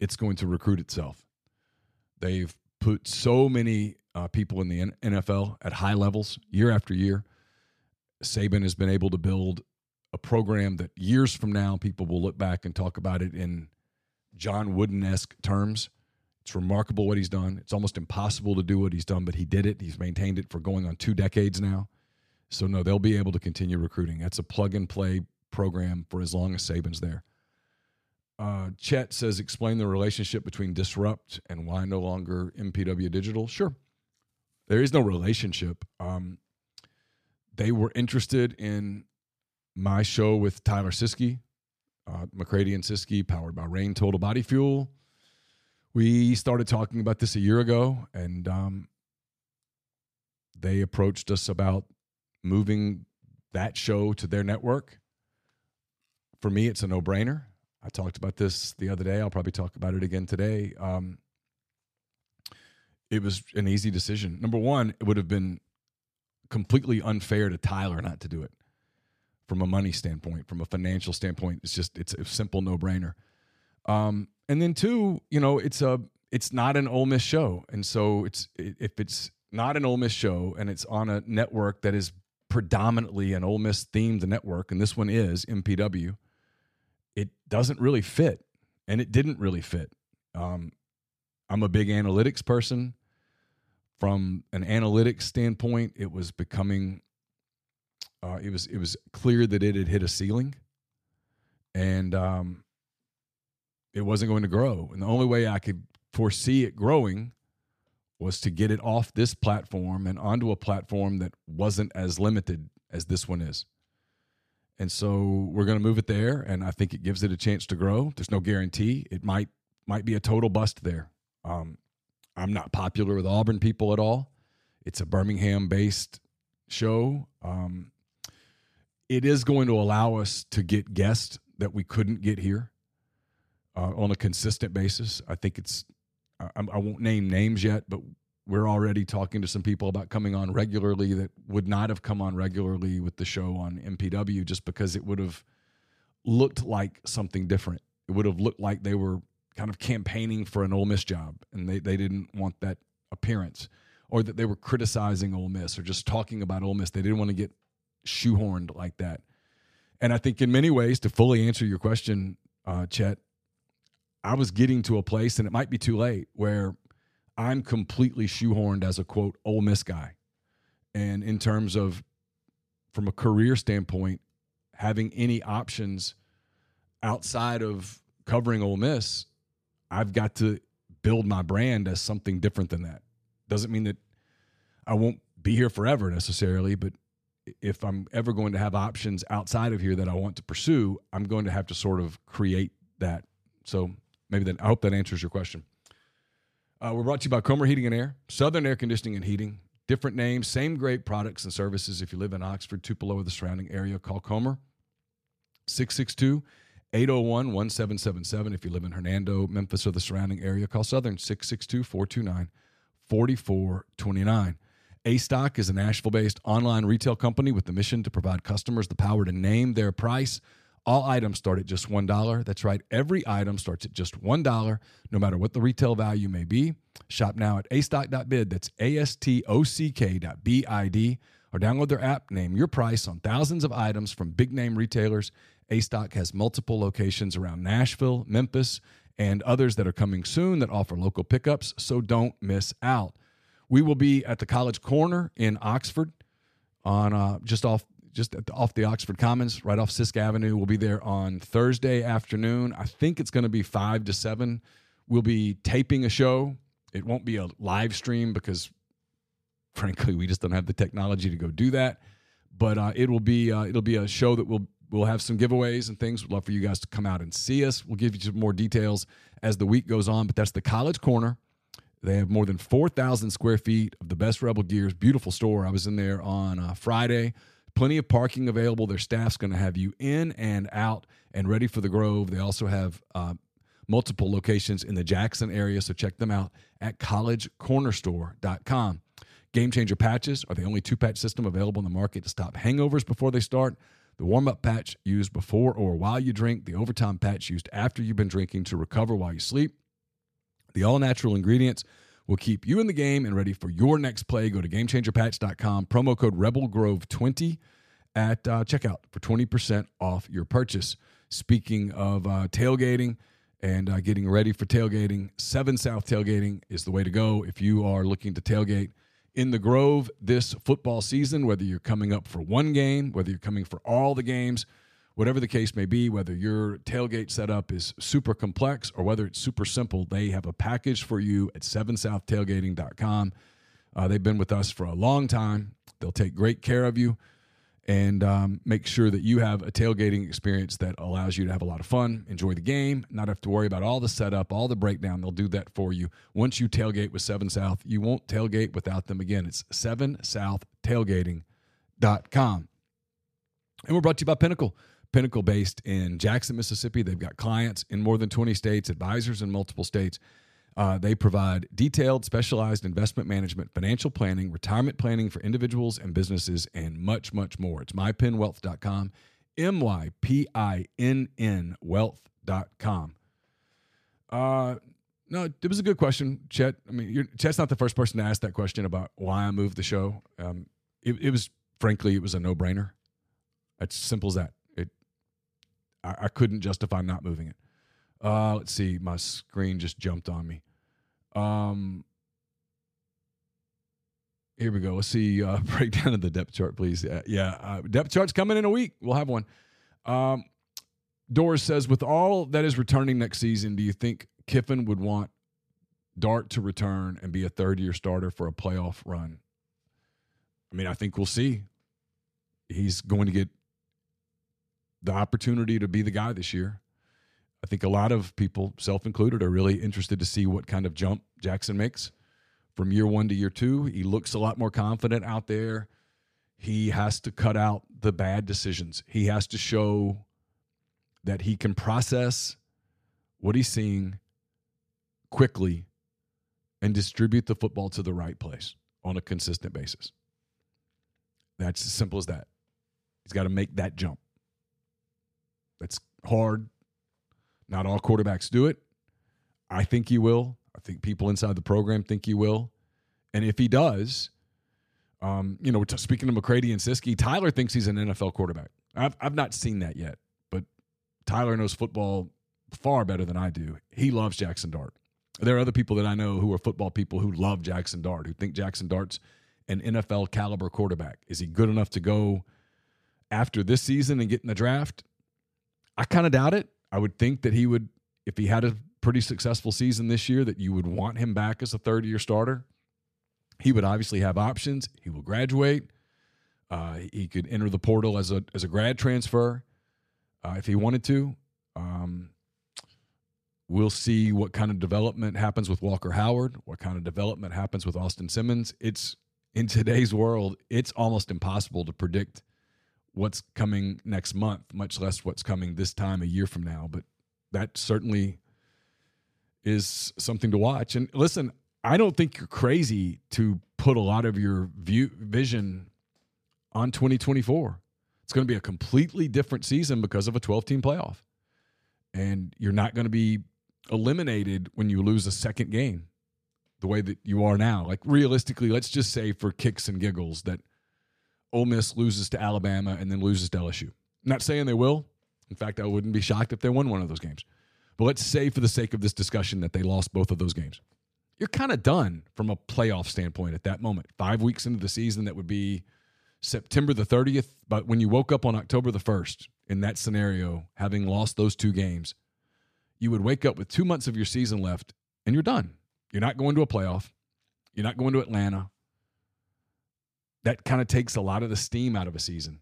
it's going to recruit itself. They've put so many people in the NFL at high levels year after year. Saban has been able to build a program that years from now people will look back and talk about it in John Wooden-esque terms. It's remarkable what he's done. It's almost impossible to do what he's done, but he did it. He's maintained it for going on 2 decades now. So no, they'll be able to continue recruiting. That's a plug-and-play program for as long as Saban's there. Chet says, explain the relationship between Disrupt and why no longer MPW Digital. Sure. There is no relationship. They were interested in my show with Tyler Siskey, McCready and Siskey, powered by Rain Total Body Fuel. We started talking about this a year ago, and they approached us about moving that show to their network. For me, it's a no-brainer. I talked about this the other day. I'll probably talk about it again today. It was an easy decision. Number one, it would have been completely unfair to Tyler not to do it from a money standpoint, from a financial standpoint. It's just, it's a simple no-brainer. And then two, you know, it's not an Ole Miss show. And so if it's not an Ole Miss show and it's on a network that is predominantly an Ole Miss themed network, and this one is MPW, it doesn't really fit, and it didn't really fit. I'm a big analytics person. From an analytics standpoint, it was becoming, it was clear that it had hit a ceiling, and it wasn't going to grow. And the only way I could foresee it growing was to get it off this platform and onto a platform that wasn't as limited as this one is. And so we're going to move it there, and I think it gives it a chance to grow. There's no guarantee. It might be a total bust there. I'm not popular with Auburn people at all. It's a Birmingham-based show. It is going to allow us to get guests that we couldn't get here on a consistent basis. I think I won't name names yet, but we're already talking to some people about coming on regularly that would not have come on regularly with the show on MPW, just because it would have looked like something different. It would have looked like they were kind of campaigning for an Ole Miss job, and they didn't want that appearance, or that they were criticizing Ole Miss or just talking about Ole Miss. They didn't want to get shoehorned like that. And I think in many ways, to fully answer your question, Chet, I was getting to a place, and it might be too late, where I'm completely shoehorned as a, quote, Ole Miss guy. And in terms of, from a career standpoint, having any options outside of covering Ole Miss, I've got to build my brand as something different than that. Doesn't mean that I won't be here forever necessarily, but if I'm ever going to have options outside of here that I want to pursue, I'm going to have to sort of create that. So maybe I hope that answers your question. We're brought to you by Comer Heating and Air, Southern Air Conditioning and Heating. Different names, same great products and services. If you live in Oxford, Tupelo, or the surrounding area, call Comer, 662-801-1777. If you live in Hernando, Memphis, or the surrounding area, call Southern, 662-429-4429. A-Stock is a Nashville-based online retail company with the mission to provide customers the power to name their price. All items start at just $1. That's right. Every item starts at just $1, no matter what the retail value may be. Shop now at astock.bid. That's astock.bid. Or download their app, name your price on thousands of items from big-name retailers. A-Stock has multiple locations around Nashville, Memphis, and others that are coming soon that offer local pickups, so don't miss out. We will be at the College Corner in Oxford on just off the Oxford Commons, right off Sisk Avenue. We'll be there on Thursday afternoon. I think it's going to be 5 to 7. We'll be taping a show. It won't be a live stream because, frankly, we just don't have the technology to go do that. But it'll be a show that we'll have some giveaways and things. We'd love for you guys to come out and see us. We'll give you some more details as the week goes on. But that's the College Corner. They have more than 4,000 square feet of the best Rebel Gears. Beautiful store. I was in there on Friday. Plenty of parking available. Their staff's going to have you in and out and ready for the Grove. They also have multiple locations in the Jackson area, so check them out at collegecornerstore.com. Game Changer patches are the only two-patch system available in the market to stop hangovers before they start. The warm-up patch used before or while you drink. The overtime patch used after you've been drinking to recover while you sleep. The all-natural ingredients will keep you in the game and ready for your next play. Go to GameChangerPatch.com, promo code REBELGROVE20 at checkout for 20% off your purchase. Speaking of tailgating and getting ready for tailgating, 7 South Tailgating is the way to go. If you are looking to tailgate in the Grove this football season, whether you're coming up for one game, whether you're coming for all the games, whatever the case may be, whether your tailgate setup is super complex or whether it's super simple, they have a package for you at 7southtailgating.com. They've been with us for a long time. They'll take great care of you and make sure that you have a tailgating experience that allows you to have a lot of fun, enjoy the game, not have to worry about all the setup, all the breakdown. They'll do that for you. Once you tailgate with 7 South, you won't tailgate without them again. It's 7southtailgating.com. And we're brought to you by Pinnacle. Pinnacle based in Jackson, Mississippi. They've got clients in more than 20 states, advisors in multiple states. They provide detailed, specialized investment management, financial planning, retirement planning for individuals and businesses, and much, much more. It's mypinwealth.com, MyPINN wealth.com. No, it was a good question, Chet. I mean, Chet's not the first person to ask that question about why I moved the show. It was, frankly, it was a no-brainer. It's simple as that. I couldn't justify not moving it. Let's see. My screen just jumped on me. Here we go. Let's see. Breakdown of the depth chart, please. Depth chart's coming in a week. We'll have one. Doris says, with all that is returning next season, do you think Kiffin would want Dart to return and be a third-year starter for a playoff run? I mean, I think we'll see. He's going to get the opportunity to be the guy this year. I think a lot of people, self-included, are really interested to see what kind of jump Jackson makes from year one to year two. He looks a lot more confident out there. He has to cut out the bad decisions. He has to show that he can process what he's seeing quickly and distribute the football to the right place on a consistent basis. That's as simple as that. He's got to make that jump. That's hard. Not all quarterbacks do it. I think he will. I think people inside the program think he will. And if he does, we're speaking to McCready and Siskey, Tyler thinks he's an NFL quarterback. I've not seen that yet, but Tyler knows football far better than I do. He loves Jackson Dart. There are other people that I know who are football people who love Jackson Dart, who think Jackson Dart's an NFL caliber quarterback. Is he good enough to go after this season and get in the draft? I kind of doubt it. I would think that he would, if he had a pretty successful season this year, that you would want him back as a third-year starter. He would obviously have options. He will graduate. He could enter the portal as a grad transfer if he wanted to. We'll see what kind of development happens with Walker Howard, what kind of development happens with Austin Simmons. It's, in today's world, it's almost impossible to predict what's coming next month, much less what's coming this time a year from now. But that certainly is something to watch. And listen, I don't think you're crazy to put a lot of your vision on 2024. It's going to be a completely different season because of a 12-team playoff. And you're not going to be eliminated when you lose a second game the way that you are now. Like, realistically, let's just say for kicks and giggles that Ole Miss loses to Alabama and then loses to LSU. I'm not saying they will. In fact, I wouldn't be shocked if they won one of those games. But let's say for the sake of this discussion that they lost both of those games. You're kind of done from a playoff standpoint at that moment. 5 weeks into the season, that would be September the 30th. But when you woke up on October the 1st, in that scenario, having lost those two games, you would wake up with 2 months of your season left and you're done. You're not going to a playoff. You're not going to Atlanta. That kind of takes a lot of the steam out of a season.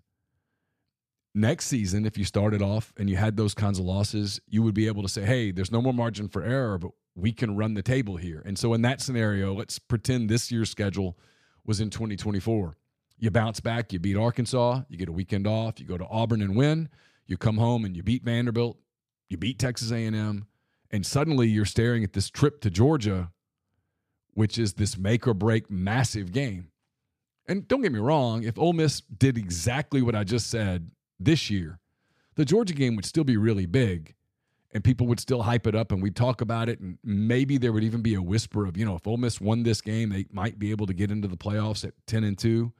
Next season, if you started off and you had those kinds of losses, you would be able to say, hey, there's no more margin for error, but we can run the table here. And so in that scenario, let's pretend this year's schedule was in 2024. You bounce back, you beat Arkansas, you get a weekend off, you go to Auburn and win, you come home and you beat Vanderbilt, you beat Texas A&M, and suddenly you're staring at this trip to Georgia, which is this make-or-break massive game. And don't get me wrong, if Ole Miss did exactly what I just said this year, the Georgia game would still be really big, and people would still hype it up, and we'd talk about it, and maybe there would even be a whisper of, if Ole Miss won this game, they might be able to get into the playoffs at 10-2.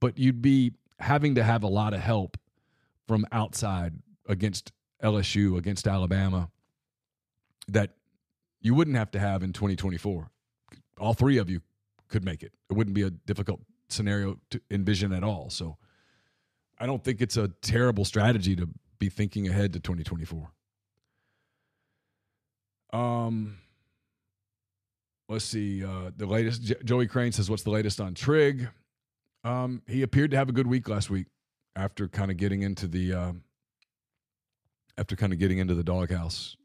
But you'd be having to have a lot of help from outside against LSU, against Alabama, that you wouldn't have to have in 2024. All three of you could make it. It wouldn't be a difficult scenario to envision at all. So I don't think it's a terrible strategy to be thinking ahead to 2024. Let's see. The latest, Joey Crane says, what's the latest on Trig? He appeared to have a good week last week after kind of getting into the, doghouse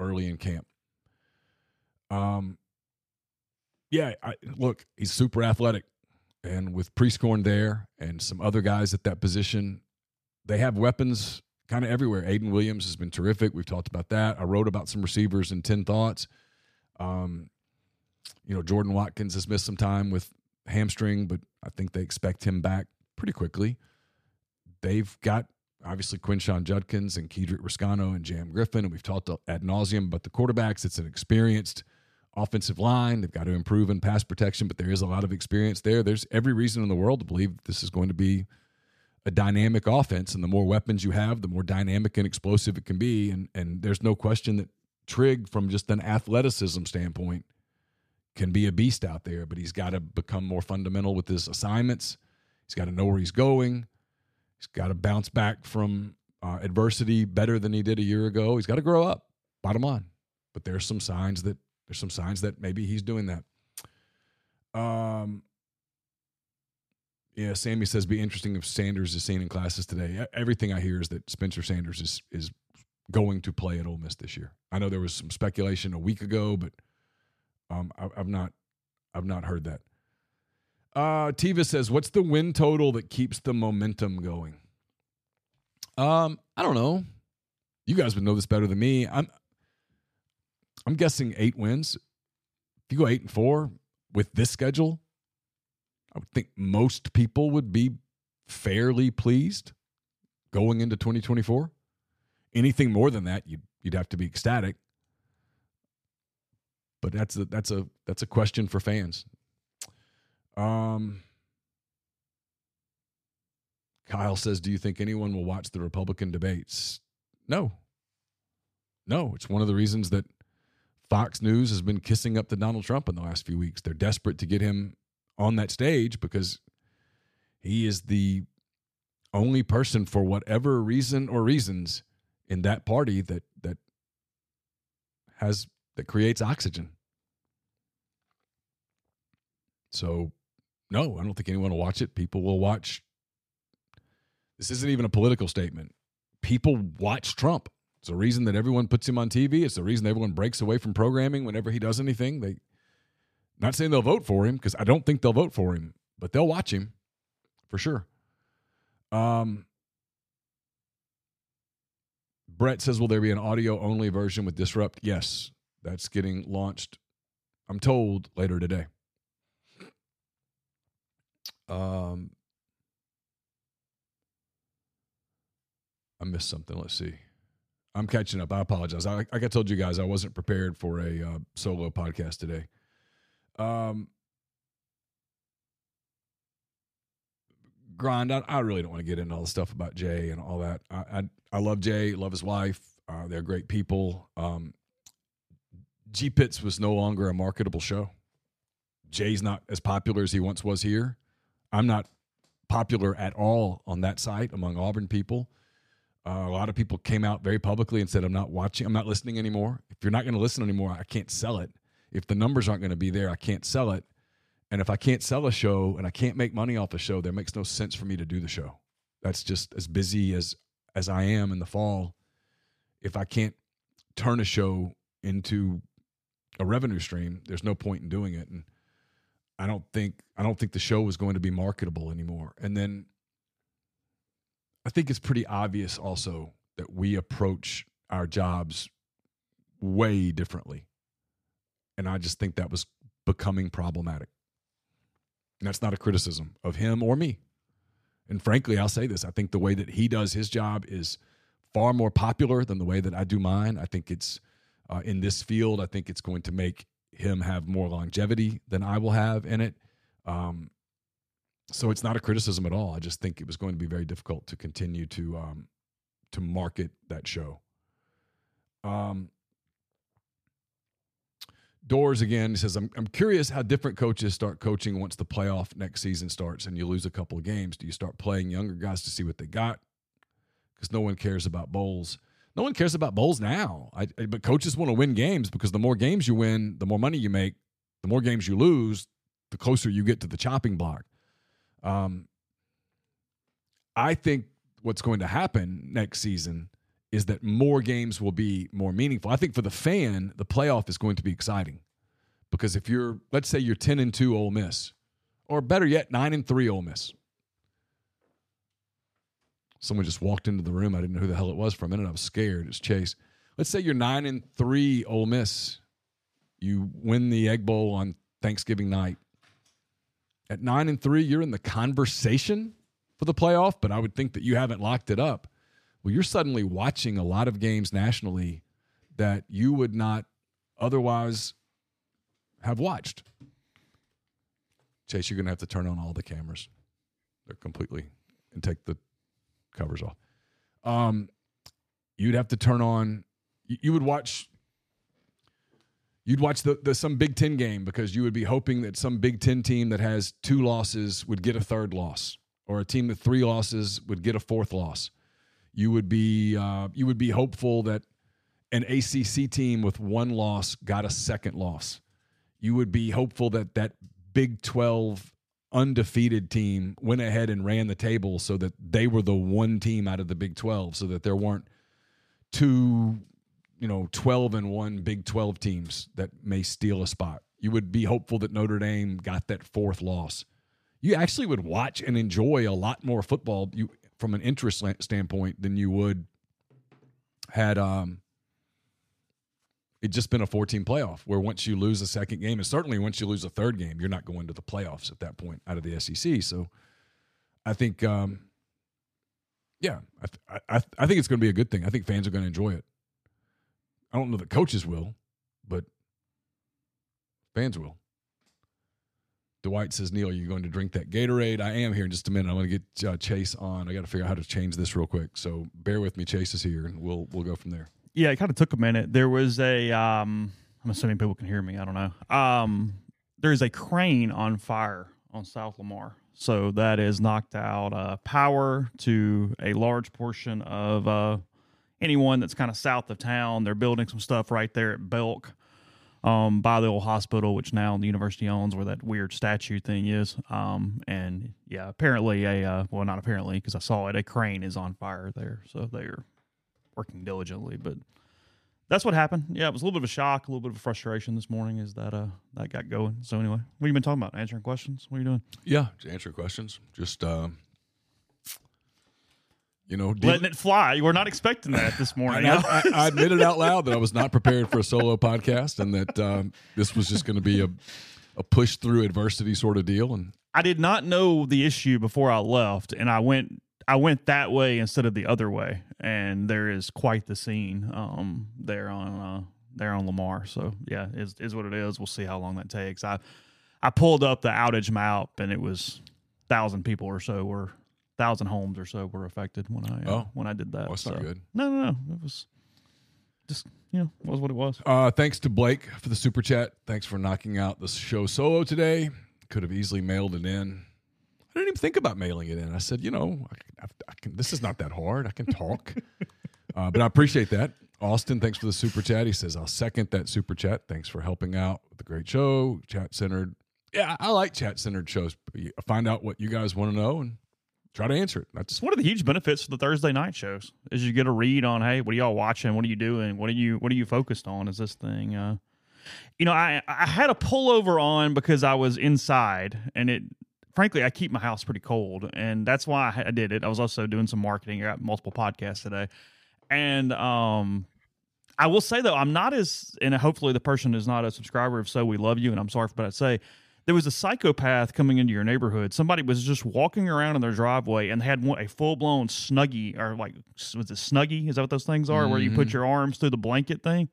early in camp. Look, he's super athletic, and with Prescorn there and some other guys at that position, they have weapons kind of everywhere. Aiden Williams has been terrific. We've talked about that. I wrote about some receivers in 10 Thoughts. Jordan Watkins has missed some time with hamstring, but I think they expect him back pretty quickly. They've got, obviously, Quinshon Judkins and Kedrick Riscano and Jam Griffin, and we've talked ad nauseum about the quarterbacks. It's an experienced offensive line. They've got to improve in pass protection, but there is a lot of experience there. There's every reason in the world to believe this is going to be a dynamic offense, and the more weapons you have, the more dynamic and explosive it can be. And there's no question that Trig, from just an athleticism standpoint, can be a beast out there, but he's got to become more fundamental with his assignments. He's got to know where he's going. He's got to bounce back from adversity better than he did a year ago. He's got to grow up, bottom line. But there's some signs that maybe he's doing that. Sammy says, be interesting if Sanders is seen in classes today. Everything I hear is that Spencer Sanders is going to play at Ole Miss this year. I know there was some speculation a week ago, but I've not heard that. Tiva says, what's the win total that keeps the momentum going? I don't know. You guys would know this better than me. I'm guessing 8 wins. If you go 8-4 with this schedule, I would think most people would be fairly pleased going into 2024. Anything more than that, you'd have to be ecstatic. But that's a question for fans. Kyle says, do you think anyone will watch the Republican debates? No. It's one of the reasons that Fox News has been kissing up to Donald Trump in the last few weeks. They're desperate to get him on that stage because he is the only person, for whatever reason or reasons, in that party that creates oxygen. So, no, I don't think anyone will watch it. People will watch. This isn't even a political statement. People watch Trump. It's the reason that everyone puts him on TV. It's the reason everyone breaks away from programming whenever he does anything. Not saying they'll vote for him, because I don't think they'll vote for him, but they'll watch him for sure. Brett says, will there be an audio-only version with Disrupt? Yes, that's getting launched, I'm told, later today. I missed something. Let's see. I'm catching up. I apologize. Like I told you guys, I wasn't prepared for a solo podcast today. Grind. I really don't want to get into all the stuff about Jay and all that. I love Jay, love his wife. They're great people. G Pitts was no longer a marketable show. Jay's not as popular as he once was here. I'm not popular at all on that site among Auburn people. A lot of people came out very publicly and said, I'm not watching, I'm not listening anymore. If you're not going to listen anymore, I can't sell it. If the numbers aren't going to be there, I can't sell it. And if I can't sell a show and I can't make money off a show, there makes no sense for me to do the show. That's just as busy as I am in the fall. If I can't turn a show into a revenue stream, there's no point in doing it. And I don't think the show was going to be marketable anymore. And then I think it's pretty obvious also that we approach our jobs way differently. And I just think that was becoming problematic. And that's not a criticism of him or me. And frankly, I'll say this. I think the way that he does his job is far more popular than the way that I do mine. I think it's in this field, I think it's going to make him have more longevity than I will have in it. So it's not a criticism at all. I just think it was going to be very difficult to continue to market that show. Doors again, he says, I'm curious how different coaches start coaching once the playoff next season starts and you lose a couple of games. Do you start playing younger guys to see what they got? Because no one cares about bowls. No one cares about bowls now. But coaches want to win games, because the more games you win, the more money you make. The more games you lose, the closer you get to the chopping block. I think what's going to happen next season is that more games will be more meaningful. I think for the fan, the playoff is going to be exciting, because if you're, let's say you're 10-2 Ole Miss, or better yet, 9-3 Ole Miss. Someone just walked into the room. I didn't know who the hell it was for a minute. I was scared. It's Chase. Let's say you're 9-3 Ole Miss. You win the Egg Bowl on Thanksgiving night. At 9-3, you're in the conversation for the playoff, but I would think that you haven't locked it up. Well, you're suddenly watching a lot of games nationally that you would not otherwise have watched. Chase, you're going to have to turn on all the cameras. They're completely, and take the covers off. You'd have to turn on, you'd watch the some Big Ten game, because you would be hoping that some Big Ten team that has 2 losses would get a third loss, or a team with 3 losses would get a fourth loss. You would be hopeful that an ACC team with 1 loss got a second loss. You would be hopeful that that Big 12 undefeated team went ahead and ran the table so that they were the one team out of the Big 12, so that there weren't 2, 12-1 Big 12 teams that may steal a spot. You would be hopeful that Notre Dame got that fourth loss. You actually would watch and enjoy a lot more football. From an interest standpoint than you would had it just been a 4-team playoff, where once you lose a second game, and certainly once you lose a third game, you're not going to the playoffs at that point out of the SEC. So I think, I think it's going to be a good thing. I think fans are going to enjoy it. I don't know that coaches will, but fans will. Dwight says, Neal, are you going to drink that Gatorade? I am here in just a minute. I'm going to get Chase on. I got to figure out how to change this real quick. So bear with me. Chase is here, and we'll go from there. Yeah, it kind of took a minute. There was a I'm assuming people can hear me. I don't know. There is a crane on fire on South Lamar. So that has knocked out power to a large portion of anyone that's kind of south of town. They're building some stuff right there at Belk. By the old hospital, which now the university owns, where that weird statue thing is. And yeah, apparently not apparently, because I saw it, a crane is on fire there. So they're working diligently, but that's what happened. Yeah. It was a little bit of a shock, a little bit of a frustration this morning is that, that got going. So anyway, what have you been talking about? Answering questions? What are you doing? Yeah. Answering questions. Just, letting it fly. You were not expecting that this morning. I admitted out loud that I was not prepared for a solo podcast, and that this was just going to be a push through adversity sort of deal. And I did not know the issue before I left, and I went that way instead of the other way, and there is quite the scene there on Lamar. So yeah, is what it is. We'll see how long that takes. I pulled up the outage map, and it was 1,000 people or so were. 1,000 homes or so were affected when I did that. Oh, that's not good. No. It was just, was what it was. Thanks to Blake for the super chat. Thanks for knocking out the show solo today. Could have easily mailed it in. I didn't even think about mailing it in. I said, I can, this is not that hard. I can talk. But I appreciate that. Austin, thanks for the super chat. He says, I'll second that super chat. Thanks for helping out with the great show. Chat-centered. Yeah, I like chat-centered shows. Find out what you guys want to know and try to answer it. That's one of the huge benefits of the Thursday night shows is you get a read on, hey, what are y'all watching? What are you doing? What are you focused on? Is this thing? I had a pullover on because I was inside, and it frankly I keep my house pretty cold, and that's why I did it. I was also doing some marketing. I got multiple podcasts today, and I will say though, I'm not as, and hopefully the person is not a subscriber. If so, we love you, and I'm sorry for what I say. There was a psychopath coming into your neighborhood. Somebody was just walking around in their driveway, and they had a full-blown Snuggie, or like, was it Snuggie? Is that what those things are, where you put your arms through the blanket thing?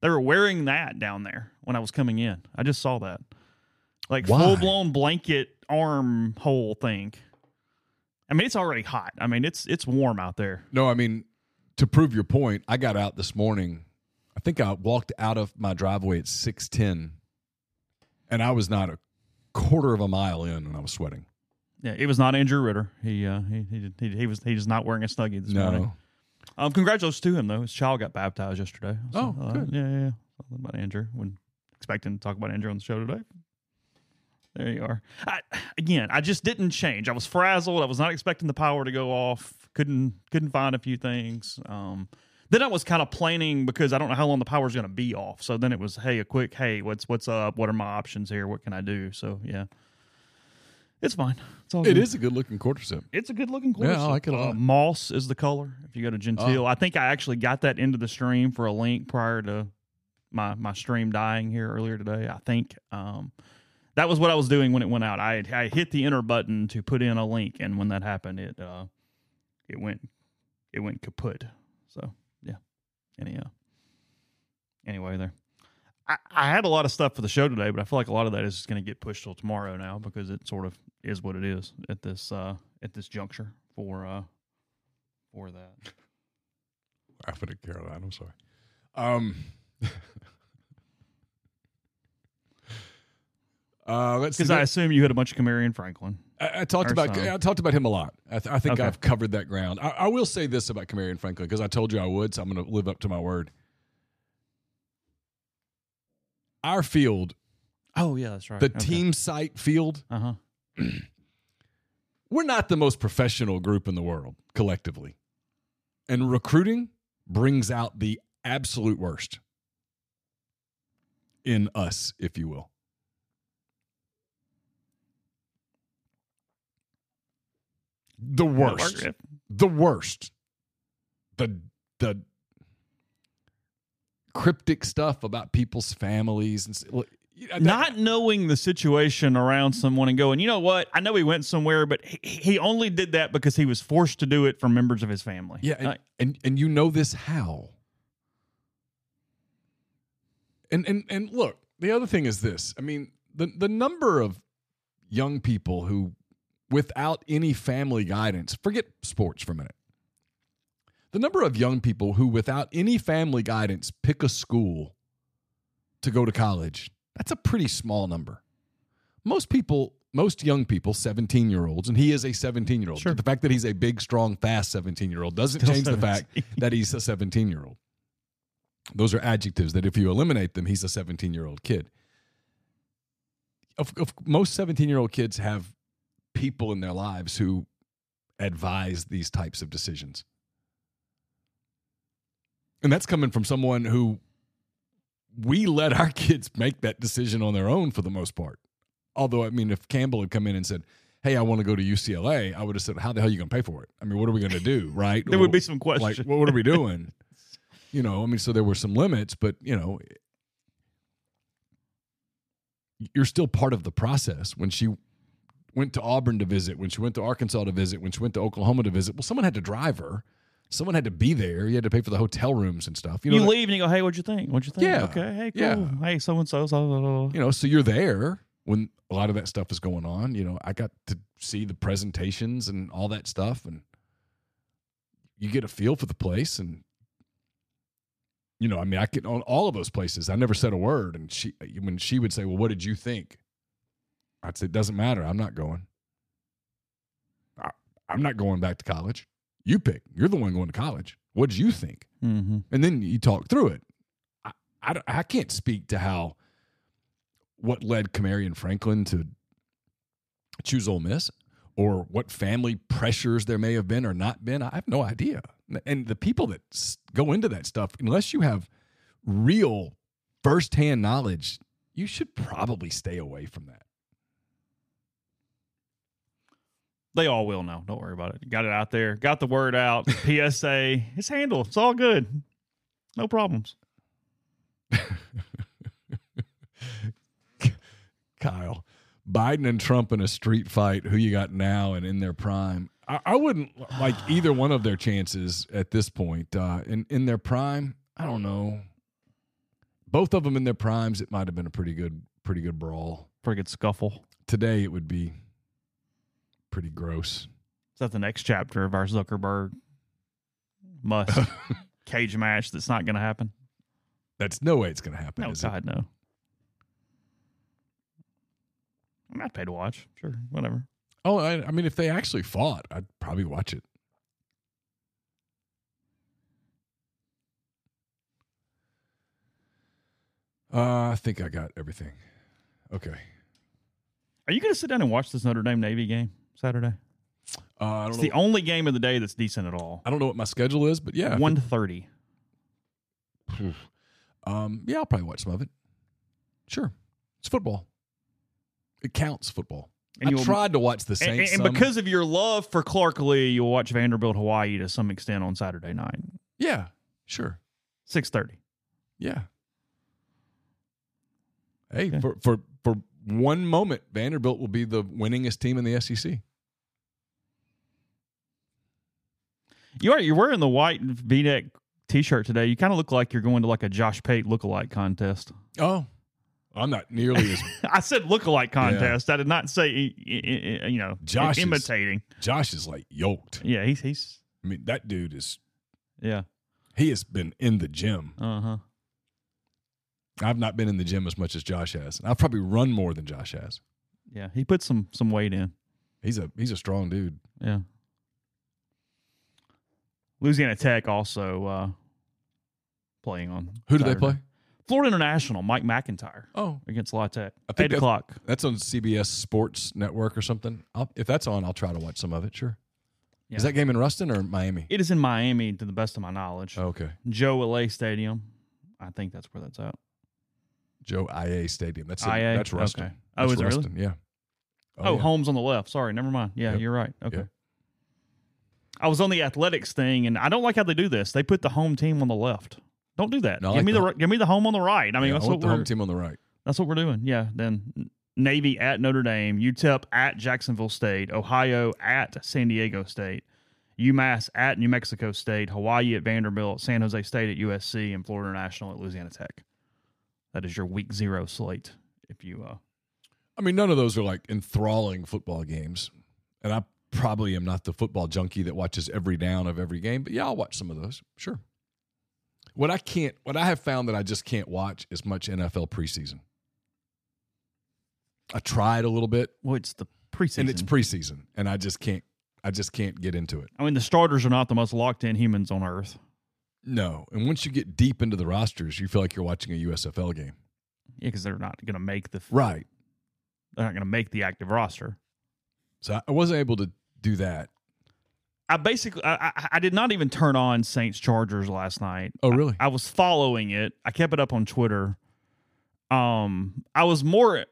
They were wearing that down there when I was coming in. I just saw that. Like, why? Full-blown blanket arm hole thing. I mean, it's already hot. I mean, it's warm out there. No, I mean, to prove your point, I got out this morning. I I think I walked out of my driveway at 6:10, and I was not a quarter of a mile in, and I was sweating. Yeah, it was not Andrew Ritter. He was not wearing a Snuggie this morning. Congratulations to him though. His child got baptized yesterday. So, good. Yeah. Something about Andrew. When expecting to talk about Andrew on the show today. There you are. I just didn't change. I was frazzled. I was not expecting the power to go off. Couldn't find a few things. Then I was kind of planning because I don't know how long the power's going to be off. So then it was, hey, what's up? What are my options here? What can I do? So yeah. It's fine. It is a good-looking quarter sip. It's a good-looking quarter sip. Yeah, I like it a lot. Moss is the color if you go to Gentile. I think I actually got that into the stream for a link prior to my stream dying here earlier today. I think that was what I was doing when it went out. I hit the enter button to put in a link, and when that happened, it went kaput. So, yeah. Anyway, there. I had a lot of stuff for the show today, but I feel like a lot of that is just going to get pushed till tomorrow now because it sort of is what it is at this juncture for that. I put it Caroline. I'm sorry. Let's see. Because I assume you had a bunch of Kamarion Franklin. I talked about him a lot. I think okay. I've covered that ground. I will say this about Kamarion Franklin because I told you I would, so I'm going to live up to my word. Our field. Oh, yeah, that's right. The team site field. Uh-huh. We're not the most professional group in the world collectively. And recruiting brings out the absolute worst in us, if you will. The worst. The worst. The cryptic stuff about people's families and not knowing the situation around someone and going, you know what? I know he went somewhere, but he only did that because he was forced to do it from members of his family. Yeah. And you know this how. And look, the other thing is this. I mean, the number of young people who, without any family guidance, forget sports for a minute. The number of young people who, without any family guidance, pick a school to go to college, that's a pretty small number. Most young people, 17-year-olds, and he is a 17-year-old. Sure. The fact that he's a big, strong, fast 17-year-old doesn't change the fact that he's a 17-year-old. Those are adjectives that if you eliminate them, he's a 17-year-old kid. Most 17-year-old kids have people in their lives who advise these types of decisions. And that's coming from someone who we let our kids make that decision on their own for the most part. Although, I mean, if Campbell had come in and said, hey, I want to go to UCLA, I would have said, how the hell are you going to pay for it? I mean, what are we going to do, right? There would be some questions. Like, what are we doing? You know, I mean, so there were some limits, but, you know, you're still part of the process. When she went to Auburn to visit, when she went to Arkansas to visit, when she went to Oklahoma to visit, well, someone had to drive her. Someone had to be there. You had to pay for the hotel rooms and stuff. You know, you leave and you go, hey, what'd you think? Yeah. Okay, hey, cool. Yeah. Hey, so-and-so. You know, so you're there when a lot of that stuff is going on. You know, I got to see the presentations and all that stuff, and you get a feel for the place. And, you know, I mean, I could on all of those places. I never said a word. And when she would say, well, what did you think? I'd say, it doesn't matter. I'm not going. I'm not going back to college. You pick. You're the one going to college. What did you think? Mm-hmm. And then you talk through it. I can't speak to what led Kamarion Franklin to choose Ole Miss or what family pressures there may have been or not been. I have no idea. And the people that go into that stuff, unless you have real firsthand knowledge, you should probably stay away from that. They all will now. Don't worry about it. Got it out there. Got the word out. PSA. It's handled. It's all good. No problems. Kyle, Biden and Trump in a street fight. Who you got now and in their prime? I wouldn't like either one of their chances at this point. In their prime, I don't know. Both of them in their primes, it might have been a pretty good brawl. Pretty good scuffle. Today it would be pretty gross. Is that the next chapter of our Zuckerberg must cage match that's not going to happen? That's no way it's going to happen. No, God, no. I'm not paid to watch. Sure, whatever. Oh, I mean, if they actually fought, I'd probably watch it. I think I got everything. Okay. Are you going to sit down and watch this Notre Dame Navy game Saturday? I don't know. The only game of the day that's decent at all. I don't know what my schedule is, but yeah. 1:30. Yeah, I'll probably watch some of it. Sure. It's football. It counts football. And I tried to watch the Saints. And because of your love for Clark Lee, you'll watch Vanderbilt, Hawaii to some extent on Saturday night. Yeah, sure. 6:30. Yeah. Hey, okay. for 1 moment, Vanderbilt will be the winningest team in the SEC. You're wearing the white V-neck T-shirt today. You kind of look like you're going to like a Josh Pate lookalike contest. Oh, I'm not nearly as. I said lookalike contest. Yeah. I did not say Josh imitating. Josh is like yoked. Yeah, he's. I mean, that dude is. Yeah, he has been in the gym. Uh huh. I've not been in the gym as much as Josh has. I've probably run more than Josh has. Yeah, he put some weight in. He's a strong dude. Yeah. Louisiana Tech also playing on Who Saturday. Do they play? Florida International, Mike McIntyre. Oh. Against La Tech. 8:00. That's on CBS Sports Network or something. If that's on, I'll try to watch some of it, sure. Yeah. Is that game in Ruston or Miami? It is in Miami, to the best of my knowledge. Oh, okay. Joe L.A. Stadium. I think that's where that's at. Joe IA Stadium. That's it. IA? That's Ruston. Okay. Oh, that's is Ruston. It really? Yeah. Oh, yeah. Holmes on the left. Sorry, never mind. Yeah, yep. You're right. Okay. Yep. I was on the athletics thing, and I don't like how they do this. They put the home team on the left. Don't do that. No, give me the home on the right. I mean, that's what the home team on the right. That's what we're doing. Yeah. Then Navy at Notre Dame, UTEP at Jacksonville State, Ohio at San Diego State, UMass at New Mexico State, Hawaii at Vanderbilt, San Jose State at USC, and Florida International at Louisiana Tech. That is your week 0 slate. If you, I mean, none of those are like enthralling football games, and I probably am not the football junkie that watches every down of every game, but yeah, I'll watch some of those. Sure. What I have found that I just can't watch is much NFL preseason. I tried a little bit. Well, it's preseason, and I just can't get into it. I mean, the starters are not the most locked-in humans on earth. No, and once you get deep into the rosters, you feel like you're watching a USFL game. Yeah, because they're not going to make the right. They're not going to make the active roster. So I wasn't able to do that. I did not even turn on Saints Chargers last night. Oh, really? I was following it. I kept it up on Twitter. I was more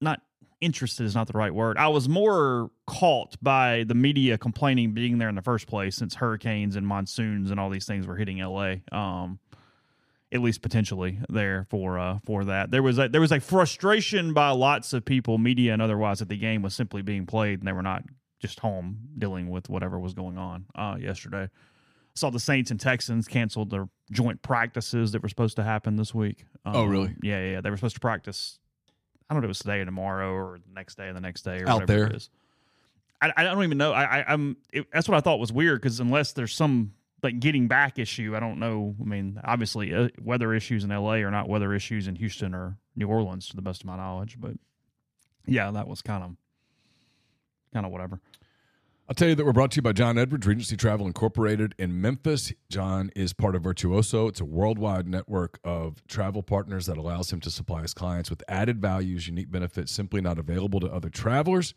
not. Interested is not the right word. I was more caught by the media complaining being there in the first place, since hurricanes and monsoons and all these things were hitting LA, at least potentially there for that. There was a frustration by lots of people, media and otherwise, that the game was simply being played and they were not just home dealing with whatever was going on yesterday. Saw the Saints and Texans canceled their joint practices that were supposed to happen this week. Oh, really? Yeah. They were supposed to practice. I don't know if it was today or tomorrow or the next day or out whatever there. It is. I don't even know. That's what I thought was weird, because unless there's some like getting back issue, I don't know. I mean, obviously weather issues in LA are not weather issues in Houston or New Orleans, to the best of my knowledge. But yeah, that was kind of whatever. I'll tell you that we're brought to you by John Edwards, Regency Travel Incorporated in Memphis. John is part of Virtuoso. It's a worldwide network of travel partners that allows him to supply his clients with added values, unique benefits simply not available to other travelers.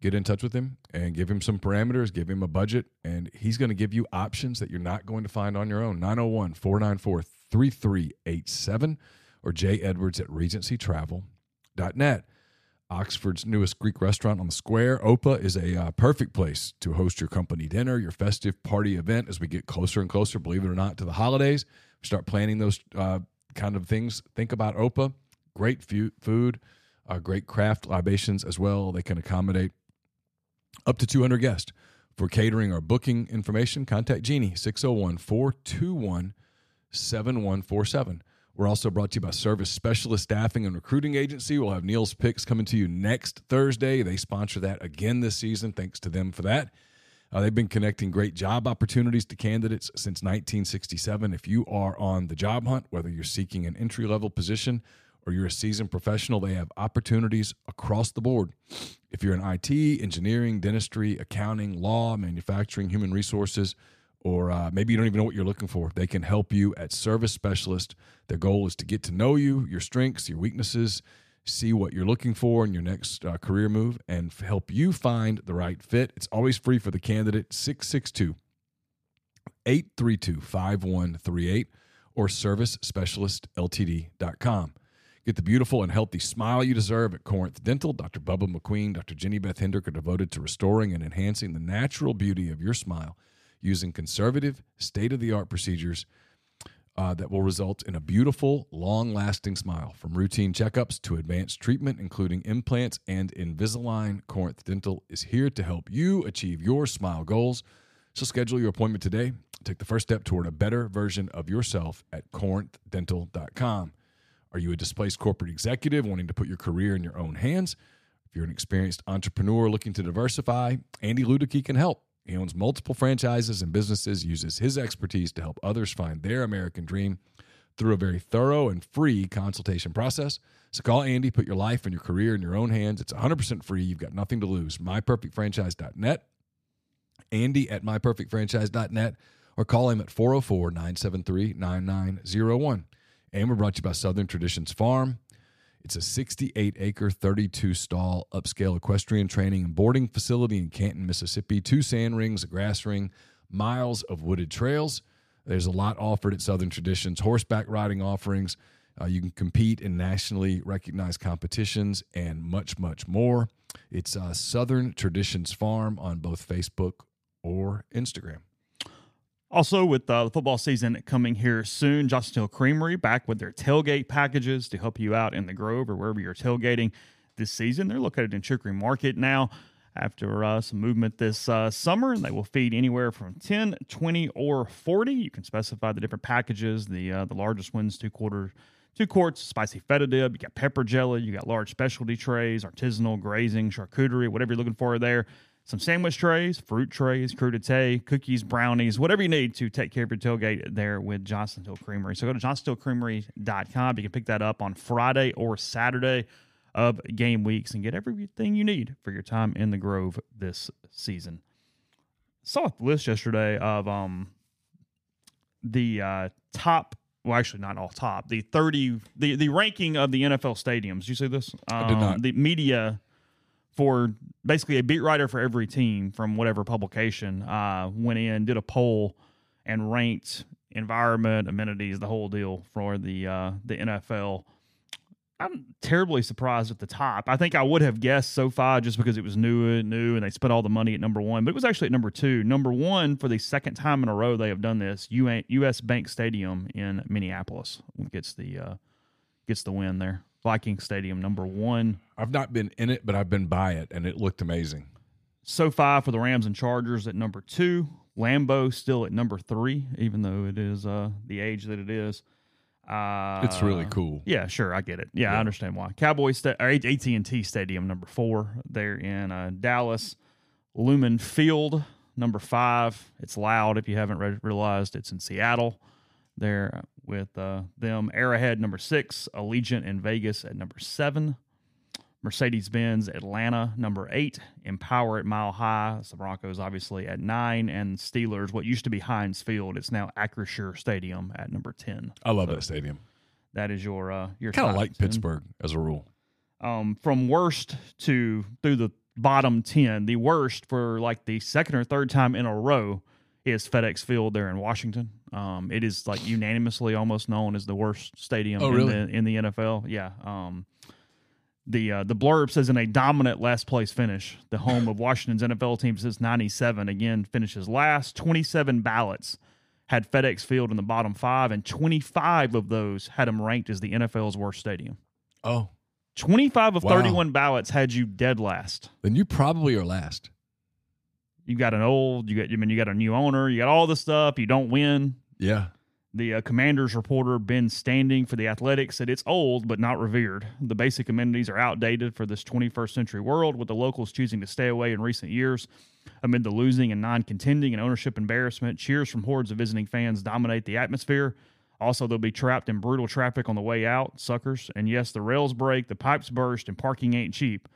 Get in touch with him and give him some parameters, give him a budget, and he's going to give you options that you're not going to find on your own. 901-494-3387 or jedwards@regencytravel.net. Oxford's newest Greek restaurant on the square, OPA, is a perfect place to host your company dinner, your festive party event. As we get closer and closer, believe it or not, to the holidays, start planning those kind of things. Think about OPA. Great food, great craft libations as well. They can accommodate up to 200 guests. For catering or booking information, contact Jeannie, 601-421-7147. We're also brought to you by Service Specialist Staffing and Recruiting Agency. We'll have Neal's Picks coming to you next Thursday. They sponsor that again this season. Thanks to them for that. They've been connecting great job opportunities to candidates since 1967. If you are on the job hunt, whether you're seeking an entry-level position or you're a seasoned professional, they have opportunities across the board. If you're in IT, engineering, dentistry, accounting, law, manufacturing, human resources, or maybe you don't even know what you're looking for, they can help you at Service Specialist. Their goal is to get to know you, your strengths, your weaknesses, see what you're looking for in your next career move, and help you find the right fit. It's always free for the candidate. 662-832-5138 or servicespecialistltd.com. Get the beautiful and healthy smile you deserve at Corinth Dental. Dr. Bubba McQueen, Dr. Jenny Beth Hendrick are devoted to restoring and enhancing the natural beauty of your smile using conservative, state-of-the-art procedures that will result in a beautiful, long-lasting smile. From routine checkups to advanced treatment, including implants and Invisalign, Corinth Dental is here to help you achieve your smile goals. So schedule your appointment today. Take the first step toward a better version of yourself at corinthdental.com. Are you a displaced corporate executive wanting to put your career in your own hands? If you're an experienced entrepreneur looking to diversify, Andy Ludicky can help. He owns multiple franchises and businesses, uses his expertise to help others find their American dream through a very thorough and free consultation process. So call Andy, put your life and your career in your own hands. It's 100% free. You've got nothing to lose. MyPerfectFranchise.net, Andy at MyPerfectFranchise.net, or call him at 404-973-9901. And we're brought to you by Southern Traditions Farm. It's a 68-acre, 32-stall, upscale equestrian training and boarding facility in Canton, Mississippi. 2 sand rings, a grass ring, miles of wooded trails. There's a lot offered at Southern Traditions, horseback riding offerings. You can compete in nationally recognized competitions and much, much more. It's Southern Traditions Farm on both Facebook or Instagram. Also, with the football season coming here soon, Johnston Hill Creamery back with their tailgate packages to help you out in the Grove or wherever you're tailgating this season. They're located in Chicory Market now after some movement this summer, and they will feed anywhere from 10, 20, or 40. You can specify the different packages, the largest ones, 2 quarts, spicy feta dip. You got pepper jelly. You got large specialty trays, artisanal, grazing, charcuterie, whatever you're looking for there. Some sandwich trays, fruit trays, crudité, cookies, brownies, whatever you need to take care of your tailgate there with Johnston Hill Creamery. So go to johnstonhillcreamery.com. You can pick that up on Friday or Saturday of game weeks and get everything you need for your time in the Grove this season. Saw a list yesterday of the ranking of the NFL stadiums. Did you see this? I did not. The media for basically a beat writer for every team from whatever publication went in, did a poll, and ranked environment, amenities, the whole deal for the NFL. I'm terribly surprised at the top. I think I would have guessed SoFi just because it was new, and they spent all the money at number one, but it was actually at number two. Number one, for the second time in a row they have done this, U.S. Bank Stadium in Minneapolis gets the win there. Viking Stadium, number one. I've not been in it, but I've been by it, and it looked amazing. SoFi for the Rams and Chargers at number 2. Lambeau still at number 3, even though it is the age that it is. It's really cool. Yeah, sure, I get it. Yeah, I understand why. Cowboys AT&T Stadium, number 4, there in Dallas. Lumen Field, number 5. It's loud, if you haven't realized. It's in Seattle there with them. Arrowhead, number 6. Allegiant in Vegas at number 7. Mercedes-Benz Atlanta, number 8. Empower at Mile High. It's the Broncos, obviously, at 9. And Steelers, what used to be Heinz Field, it's now Acrisure Stadium at number 10. I love that stadium. That is your kind of like 10. Pittsburgh as a rule. From worst to through the bottom 10, the worst for like the second or third time in a row is FedEx Field there in Washington. It is like unanimously almost known as the worst stadium in the NFL. Yeah. The blurb says, in a dominant last place finish, the home of Washington's NFL team since 1997 again finishes last. 27 ballots had FedEx Field in the bottom 5, and 25 of those had them ranked as the NFL's worst stadium. Oh, 25 of 31 ballots had you dead last. Then you probably are last. You got a new owner. You got all this stuff. You don't win. Yeah. The Commanders reporter Ben Standing for The Athletic said it's old but not revered. The basic amenities are outdated for this 21st century world, with the locals choosing to stay away in recent years. Amid the losing and non-contending and ownership embarrassment, cheers from hordes of visiting fans dominate the atmosphere. Also, they'll be trapped in brutal traffic on the way out, suckers. And yes, the rails break, the pipes burst, and parking ain't cheap.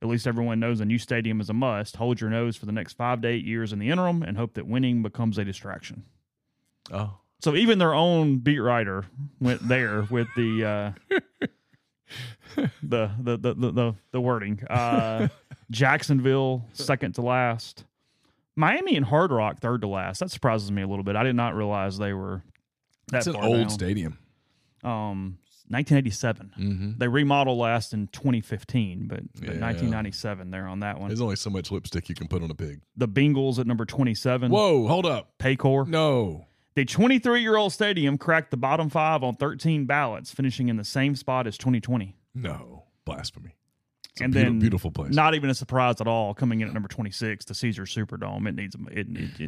At least everyone knows a new stadium is a must. Hold your nose for the next 5 to 8 years in the interim and hope that winning becomes a distraction. Oh. So even their own beat writer went there with the wording. Jacksonville, second to last. Miami and Hard Rock, third to last. That surprises me a little bit. I did not realize they were that far down. It's an old stadium. 1987. Mm-hmm. They remodeled last in 2015, but 1997 there on that one. There's only so much lipstick you can put on a pig. The Bengals at number 27. Whoa, hold up. Paycor. No. The 23-year-old stadium cracked the bottom five on 13 ballots, finishing in the same spot as 2020. No, blasphemy. It's beautiful place. Not even a surprise at all, coming in at number 26, the Caesars Superdome.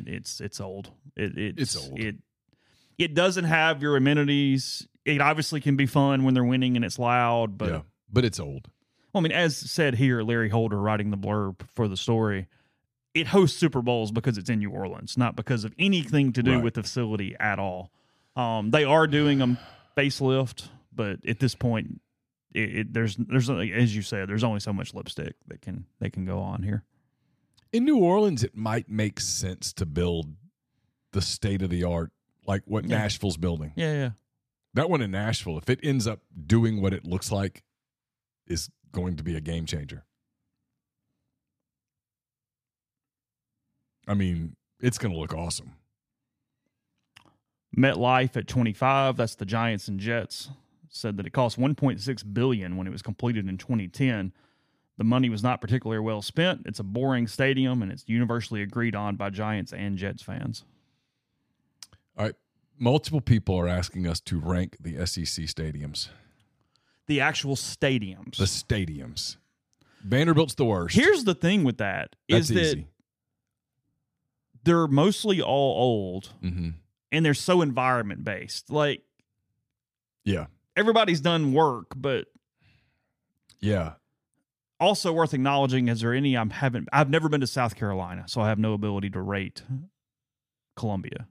It's old. It's old. It doesn't have your amenities. It obviously can be fun when they're winning and it's loud, but it's old. Well, I mean, as said here, Larry Holder writing the blurb for the story. It hosts Super Bowls because it's in New Orleans, not because of anything to do with the facility at all. They are doing a facelift, but at this point, there's as you said, there's only so much lipstick that they can go on here. In New Orleans, it might make sense to build the state of the art, like what Nashville's building. Yeah. That one in Nashville, if it ends up doing what it looks like, is going to be a game changer. I mean, it's going to look awesome. MetLife at 25, that's the Giants and Jets, said that it cost $1.6 billion when it was completed in 2010. The money was not particularly well spent. It's a boring stadium, and it's universally agreed on by Giants and Jets fans. All right. Multiple people are asking us to rank the SEC stadiums. The actual stadiums. The stadiums. Vanderbilt's the worst. Here's the thing with that. That's easy. They're mostly all old, and they're so environment-based. Like, everybody's done work, but also worth acknowledging, is there any I've never been to South Carolina, so I have no ability to rate Columbia.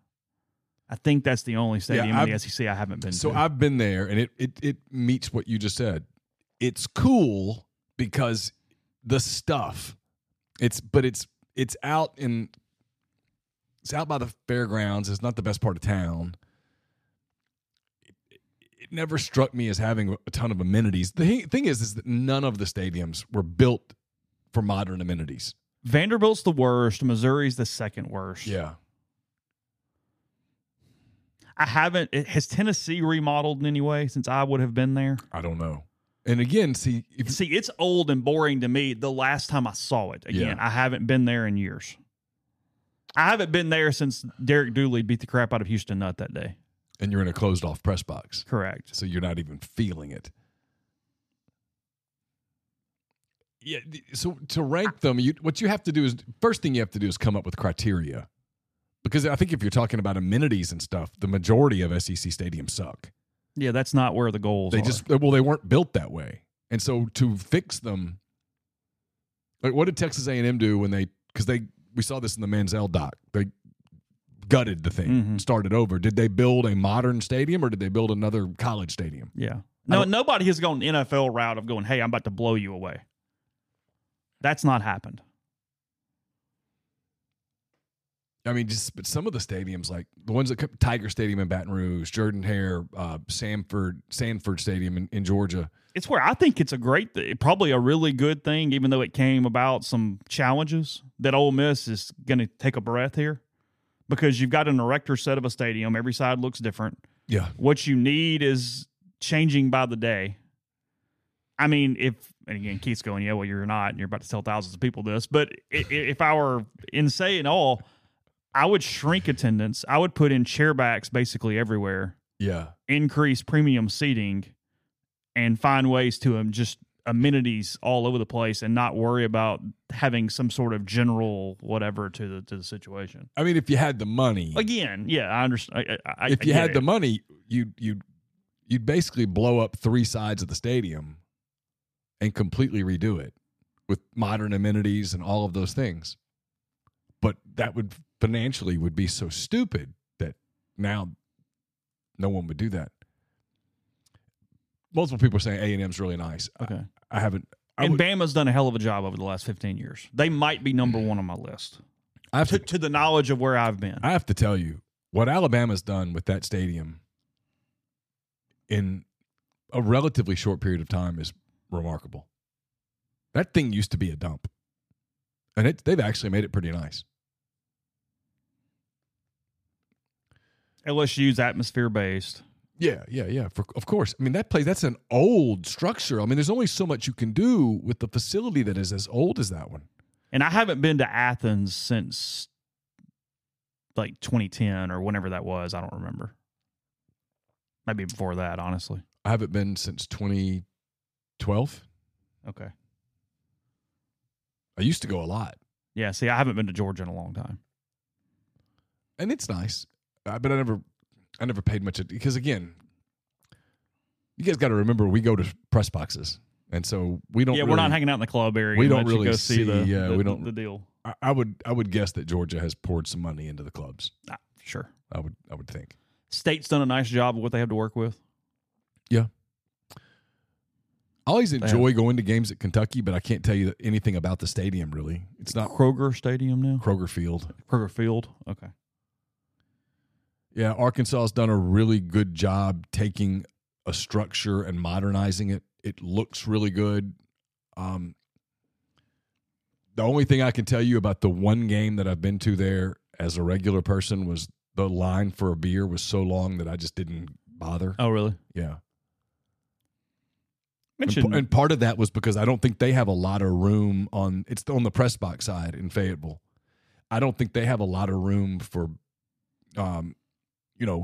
I think that's the only stadium in the SEC I haven't been to. So I've been there, and it meets what you just said. It's cool because the stuff, it's out in... It's out by the fairgrounds. It's not the best part of town. It never struck me as having a ton of amenities. The thing is that none of the stadiums were built for modern amenities. Vanderbilt's the worst. Missouri's the second worst. Yeah. Has Tennessee remodeled in any way since I would have been there? I don't know. And again, see, it's old and boring to me the last time I saw it. Again, I haven't been there in years. I haven't been there since Derek Dooley beat the crap out of Houston Nutt that day. And you're in a closed-off press box. Correct. So you're not even feeling it. Yeah. So to rank them, what you have to do is, first thing you have to do is come up with criteria. Because I think if you're talking about amenities and stuff, the majority of SEC stadiums suck. Yeah, that's not where the goals are. They weren't built that way. And so to fix them, like what did Texas A&M do when we saw this in the Manziel doc. They gutted the thing, started over. Did they build a modern stadium or did they build another college stadium? Yeah. No, nobody has gone the NFL route of going, hey, I'm about to blow you away. That's not happened. I mean, but some of the stadiums, like the ones that Tiger Stadium in Baton Rouge, Jordan-Hare, Sanford Stadium in Georgia. It's where I think it's a great thing, probably a really good thing, even though it came about some challenges, that Ole Miss is going to take a breath here because you've got an erector set of a stadium. Every side looks different. Yeah. What you need is changing by the day. I mean, and again, Keith's going, yeah, well, you're not, and you're about to tell thousands of people this, but if I were insane all... I would shrink attendance. I would put in chairbacks basically everywhere. Yeah. Increase premium seating and find ways to just amenities all over the place and not worry about having some sort of general whatever to the situation. I mean, if you had the money, again, yeah, I understand. If you had the money, you'd basically blow up three sides of the stadium and completely redo it with modern amenities and all of those things. But that would financially would be so stupid that now no one would do that. Multiple people are saying A&M's really nice. Okay. I haven't. Bama's done a hell of a job over the last 15 years. They might be number one on my list. I have to the knowledge of where I've been. I have to tell you, what Alabama's done with that stadium in a relatively short period of time is remarkable. That thing used to be a dump. And they've actually made it pretty nice. LSU's atmosphere-based. Yeah. Of course. I mean, that's an old structure. I mean, there's only so much you can do with the facility that is as old as that one. And I haven't been to Athens since like 2010 or whenever that was. I don't remember. Maybe before that, honestly. I haven't been since 2012. Okay. I used to go a lot. Yeah, see, I haven't been to Georgia in a long time. And it's nice. But I never paid much attention because, again, you guys got to remember we go to press boxes, and so we don't. Yeah, we're not hanging out in the club area. We don't really see the deal. I would guess that Georgia has poured some money into the clubs. Sure, I would think. State's done a nice job of what they have to work with. Yeah, I always enjoy going to games at Kentucky, but I can't tell you anything about the stadium really. It's not Kroger Stadium now. Kroger Field. Okay. Yeah, Arkansas has done a really good job taking a structure and modernizing it. It looks really good. The only thing I can tell you about the one game that I've been to there as a regular person was the line for a beer was so long that I just didn't bother. Oh, really? Yeah. And part of that was because I don't think they have a lot of room on the press box side in Fayetteville. I don't think they have a lot of room for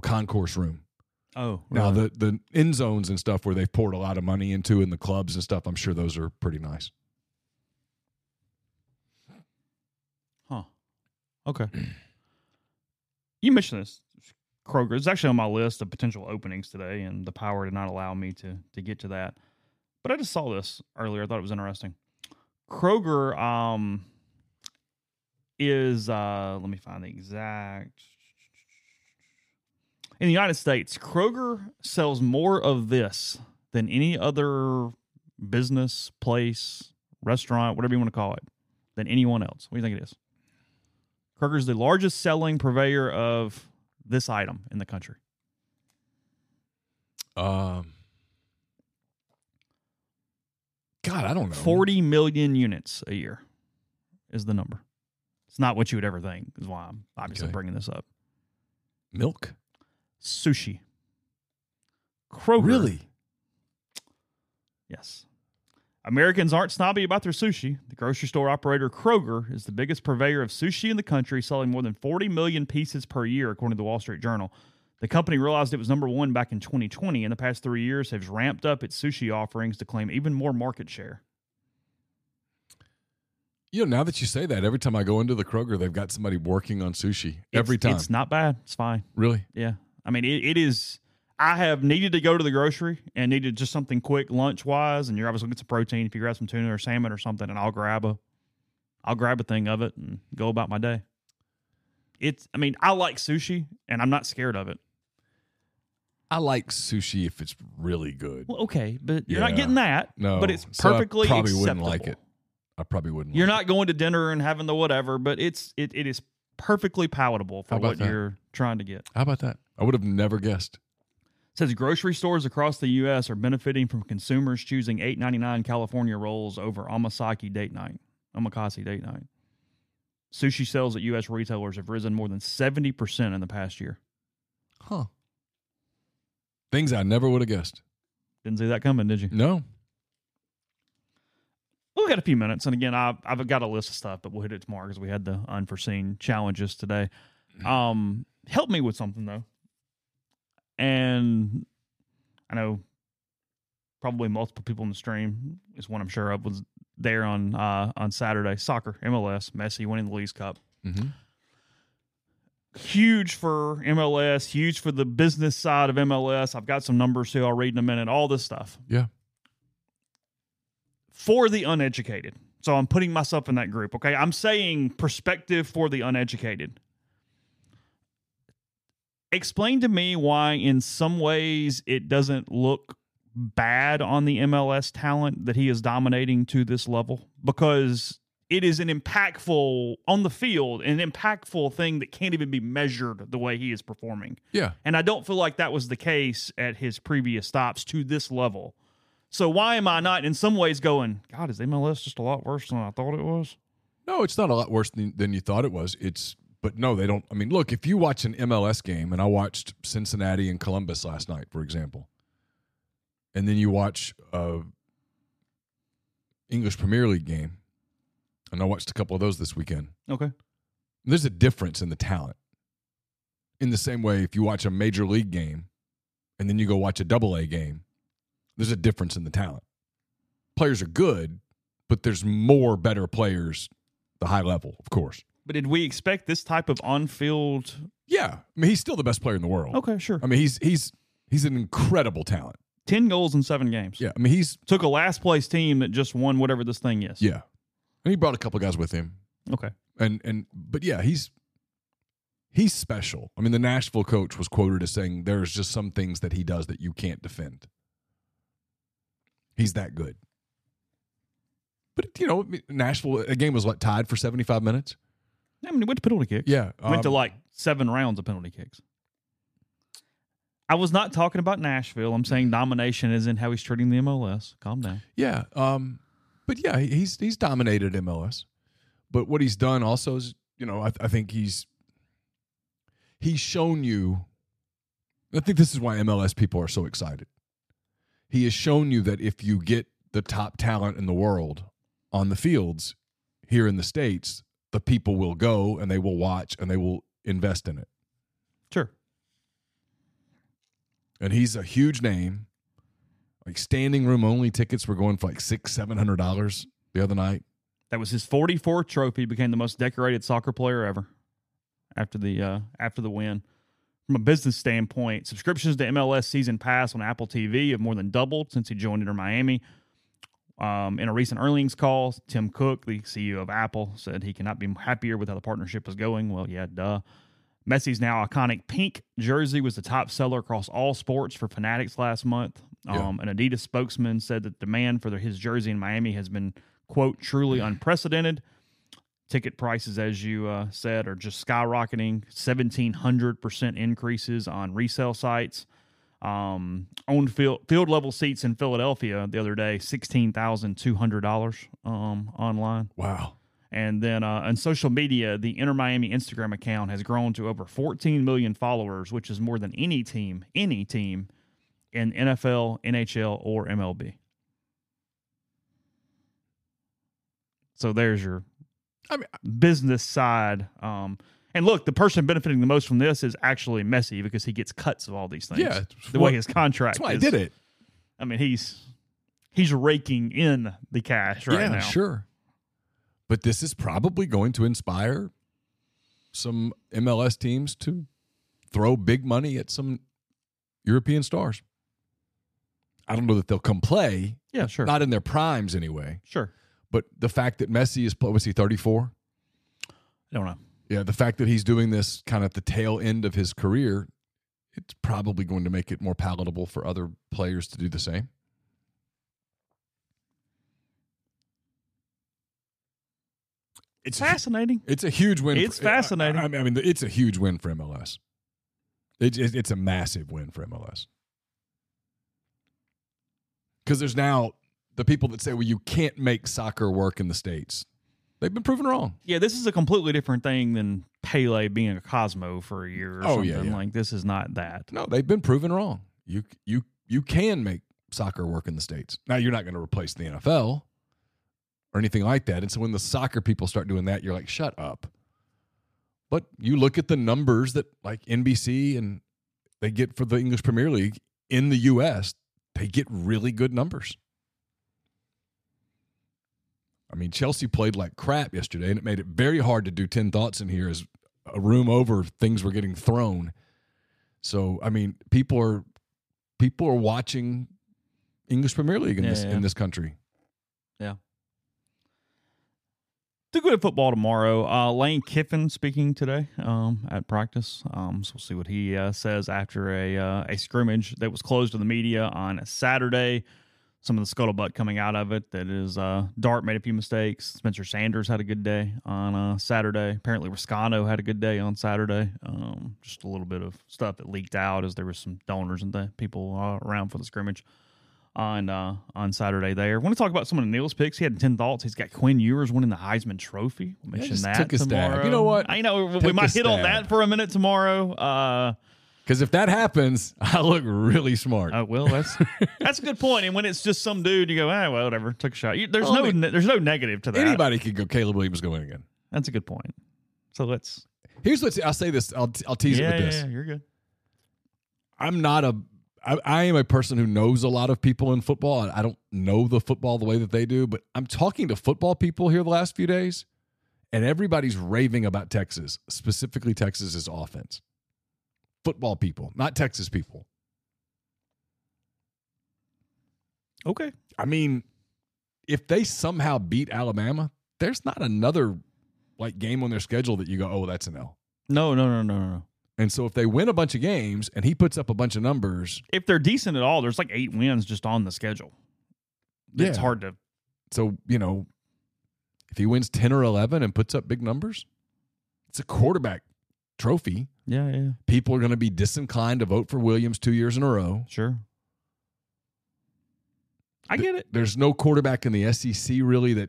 concourse room. Oh, right. Now the end zones and stuff where they've poured a lot of money into and the clubs and stuff, I'm sure those are pretty nice. Huh. Okay. You mentioned this, Kroger. It's actually on my list of potential openings today, and the power did not allow me to get to that. But I just saw this earlier. I thought it was interesting. Kroger is, let me find the exact... In the United States, Kroger sells more of this than any other business, place, restaurant, whatever you want to call it, than anyone else. What do you think it is? Kroger's the largest selling purveyor of this item in the country. God, I don't know. 40 million units a year is the number. It's not what you would ever think, is why I'm obviously bringing this up. Milk? Sushi. Kroger. Really? Yes. Americans aren't snobby about their sushi. The grocery store operator Kroger is the biggest purveyor of sushi in the country, selling more than 40 million pieces per year, according to the Wall Street Journal. The company realized it was number one back in 2020. In the past 3 years, has ramped up its sushi offerings to claim even more market share. You know, now that you say that, every time I go into the Kroger, they've got somebody working on sushi. Every time. It's not bad. It's fine. Really? Yeah. I mean, it is. I have needed to go to the grocery and needed just something quick lunch-wise, and you're obviously going to get some protein if you grab some tuna or salmon or something, and I'll grab a thing of it and go about my day. I mean, I like sushi, and I'm not scared of it. I like sushi if it's really good. Well, okay, but you're not getting that. No. But it's perfectly acceptable. I probably wouldn't like it. You're not going to dinner and having the whatever, but it is perfectly palatable for what you're trying to get. How about that? I would have never guessed. It says grocery stores across the U.S. are benefiting from consumers choosing $8.99 California rolls over omakase date night. Sushi sales at U.S. retailers have risen more than 70% in the past year. Huh. Things I never would have guessed. Didn't see that coming, did you? No. We've got a few minutes, and again, I've got a list of stuff, but we'll hit it tomorrow because we had the unforeseen challenges today. Help me with something, though. And I know probably multiple people in the stream, is one I'm sure of, was there on Saturday. Soccer, MLS, Messi winning the Leagues Cup. Mm-hmm. Huge for MLS, huge for the business side of MLS. I've got some numbers here I'll read in a minute, all this stuff. Yeah. For the uneducated. So I'm putting myself in that group, okay? I'm saying perspective for the uneducated. Explain to me why in some ways it doesn't look bad on the MLS talent that he is dominating to this level, because it is an impactful, on the field, an impactful thing that can't even be measured the way he is performing. Yeah. And I don't feel like that was the case at his previous stops to this level. So why am I not in some ways going, God, is MLS just a lot worse than I thought it was? No, it's not a lot worse than you thought it was. But no, they don't. I mean, look, if you watch an MLS game, and I watched Cincinnati and Columbus last night, for example, and then you watch an English Premier League game, and I watched a couple of those this weekend. Okay. There's a difference in the talent. In the same way, if you watch a major league game and then you go watch a double-A game, there's a difference in the talent. Players are good, but there's more better players at the high level, of course. But did we expect this type of on-field? Yeah. I mean, he's still the best player in the world. Okay, sure. I mean, he's an incredible talent. 10 goals in 7 games. Yeah. I mean, he's took a last-place team that just won whatever this thing is. Yeah. And he brought a couple guys with him. Okay. But yeah, he's special. I mean, the Nashville coach was quoted as saying there's just some things that he does that you can't defend. He's that good. But, you know, Nashville, a game was like tied for 75 minutes. I mean, it went to penalty kicks. Yeah. Went to like 7 rounds of penalty kicks. I was not talking about Nashville. I'm saying domination is in how he's treating the MLS. Calm down. Yeah. But yeah, he's dominated MLS. But what he's done also is, you know, I think he's shown you. I think this is why MLS people are so excited. He has shown you that if you get the top talent in the world on the fields here in the States, the people will go and they will watch and they will invest in it. Sure. And he's a huge name. Like standing room only tickets were going for like $600-$700 the other night. That was his 44th trophy. Became the most decorated soccer player ever after the win. From a business standpoint, subscriptions to MLS season pass on Apple TV have more than doubled since he joined Inter Miami. In a recent earnings call, Tim Cook, the CEO of Apple, said he cannot be happier with how the partnership is going. Well, yeah, duh. Messi's now iconic pink jersey was the top seller across all sports for Fanatics last month. An Adidas spokesman said that demand for his jersey in Miami has been, quote, truly unprecedented. Ticket prices, as you said, are just skyrocketing. 1,700% increases on resale sites. Owned field level seats in Philadelphia the other day, $16,200 online. Wow. And then on social media, the Inter Miami Instagram account has grown to over 14 million followers, which is more than any team in NFL, NHL, or MLB. So there's your business side. And look, the person benefiting the most from this is actually Messi, because he gets cuts of all these things. Yeah, the way his contract is. That's why he did it. I mean, he's raking in the cash right now. Yeah, sure. But this is probably going to inspire some MLS teams to throw big money at some European stars. I don't know that they'll come play. Yeah, sure. Not in their primes anyway. Sure. But the fact that Messi is, was he 34? I don't know. Yeah, the fact that he's doing this kind of at the tail end of his career, it's probably going to make it more palatable for other players to do the same. It's fascinating. It's a huge win. It's fascinating. I mean, it's a huge win for MLS. It's a massive win for MLS. Because there's now the people that say, well, you can't make soccer work in the States. They've been proven wrong. Yeah, this is a completely different thing than Pele being a Cosmo for a year or something. Yeah, yeah. Like, this is not that. No, they've been proven wrong. You can make soccer work in the States. Now, you're not going to replace the NFL. Or anything like that. And so when the soccer people start doing that, you're like, shut up. But you look at the numbers that like NBC and they get for the English Premier League in the U.S., they get really good numbers. I mean, Chelsea played like crap yesterday, and it made it very hard to do 10 thoughts in here as a room over things were getting thrown. So, I mean, people are watching English Premier League in this country. Yeah. Do good at football tomorrow. Lane Kiffin speaking today at practice. So we'll see what he says after a scrimmage that was closed to the media on Saturday. Some of the scuttlebutt coming out of it that is Dart made a few mistakes. Spencer Sanders had a good day on Saturday. Apparently Roscano had a good day on Saturday. Just a little bit of stuff that leaked out as there was some donors and people around for the scrimmage on Saturday there. I want to talk about some of Neal's picks. He had 10 thoughts. He's got Quinn Ewers winning the Heisman Trophy. We'll mention that tomorrow. You know what? I know we might hit on that for a minute tomorrow. Because if that happens, I look really smart. Well, that's a good point. And when it's just some dude, you go, well, whatever, took a shot. There's no negative to that. Anybody could go, Caleb Williams go in again. That's a good point. So here's what I'll say this. I'll tease it with this. Yeah, you're good. I am a person who knows a lot of people in football. I don't know the football the way that they do, but I'm talking to football people here the last few days, and everybody's raving about Texas, specifically Texas's offense. Football people, not Texas people. Okay. I mean, if they somehow beat Alabama, there's not another game on their schedule that you go, oh, that's an L. No. And so if they win a bunch of games and he puts up a bunch of numbers. If they're decent at all, there's 8 wins just on the schedule. It's hard to. So, if he wins 10 or 11 and puts up big numbers, it's a quarterback trophy. Yeah. People are going to be disinclined to vote for Williams 2 years in a row. Sure. I get it. There's no quarterback in the SEC really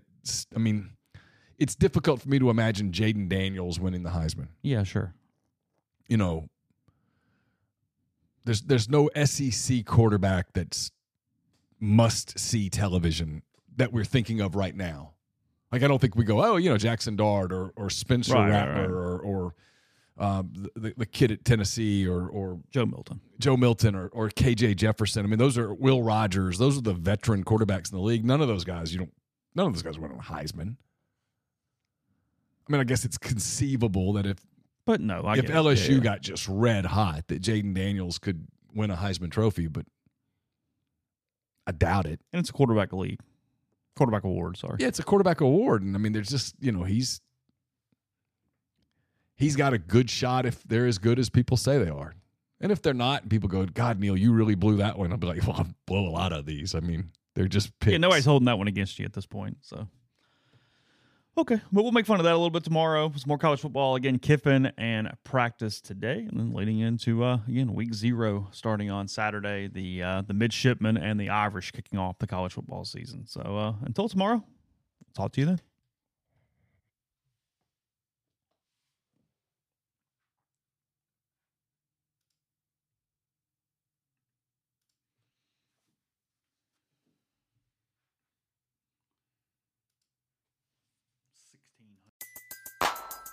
it's difficult for me to imagine Jaden Daniels winning the Heisman. Yeah, sure. There's no SEC quarterback that's must-see television that we're thinking of right now. I don't think we go, Jackson Dart or Spencer Rattler. Or the kid at Tennessee or Joe Milton or KJ Jefferson. I mean, those are Will Rogers. Those are the veteran quarterbacks in the league. None of those guys went on Heisman. I mean, I guess it's conceivable that if LSU got just red hot, that Jaden Daniels could win a Heisman Trophy, but I doubt it. And it's a quarterback league, quarterback award. Sorry, yeah, it's a quarterback award, and I mean, there's just he's. He's got a good shot if they're as good as people say they are. And if they're not, people go, God, Neal, you really blew that one. I'll be like, well, I blow a lot of these. I mean, they're just picks. Yeah, nobody's holding that one against you at this point. So, okay. But we'll make fun of that a little bit tomorrow. Some more college football. Again, Kiffin and practice today. And then leading into, week 0 starting on Saturday. The Midshipmen and the Irish kicking off the college football season. So, until tomorrow, talk to you then.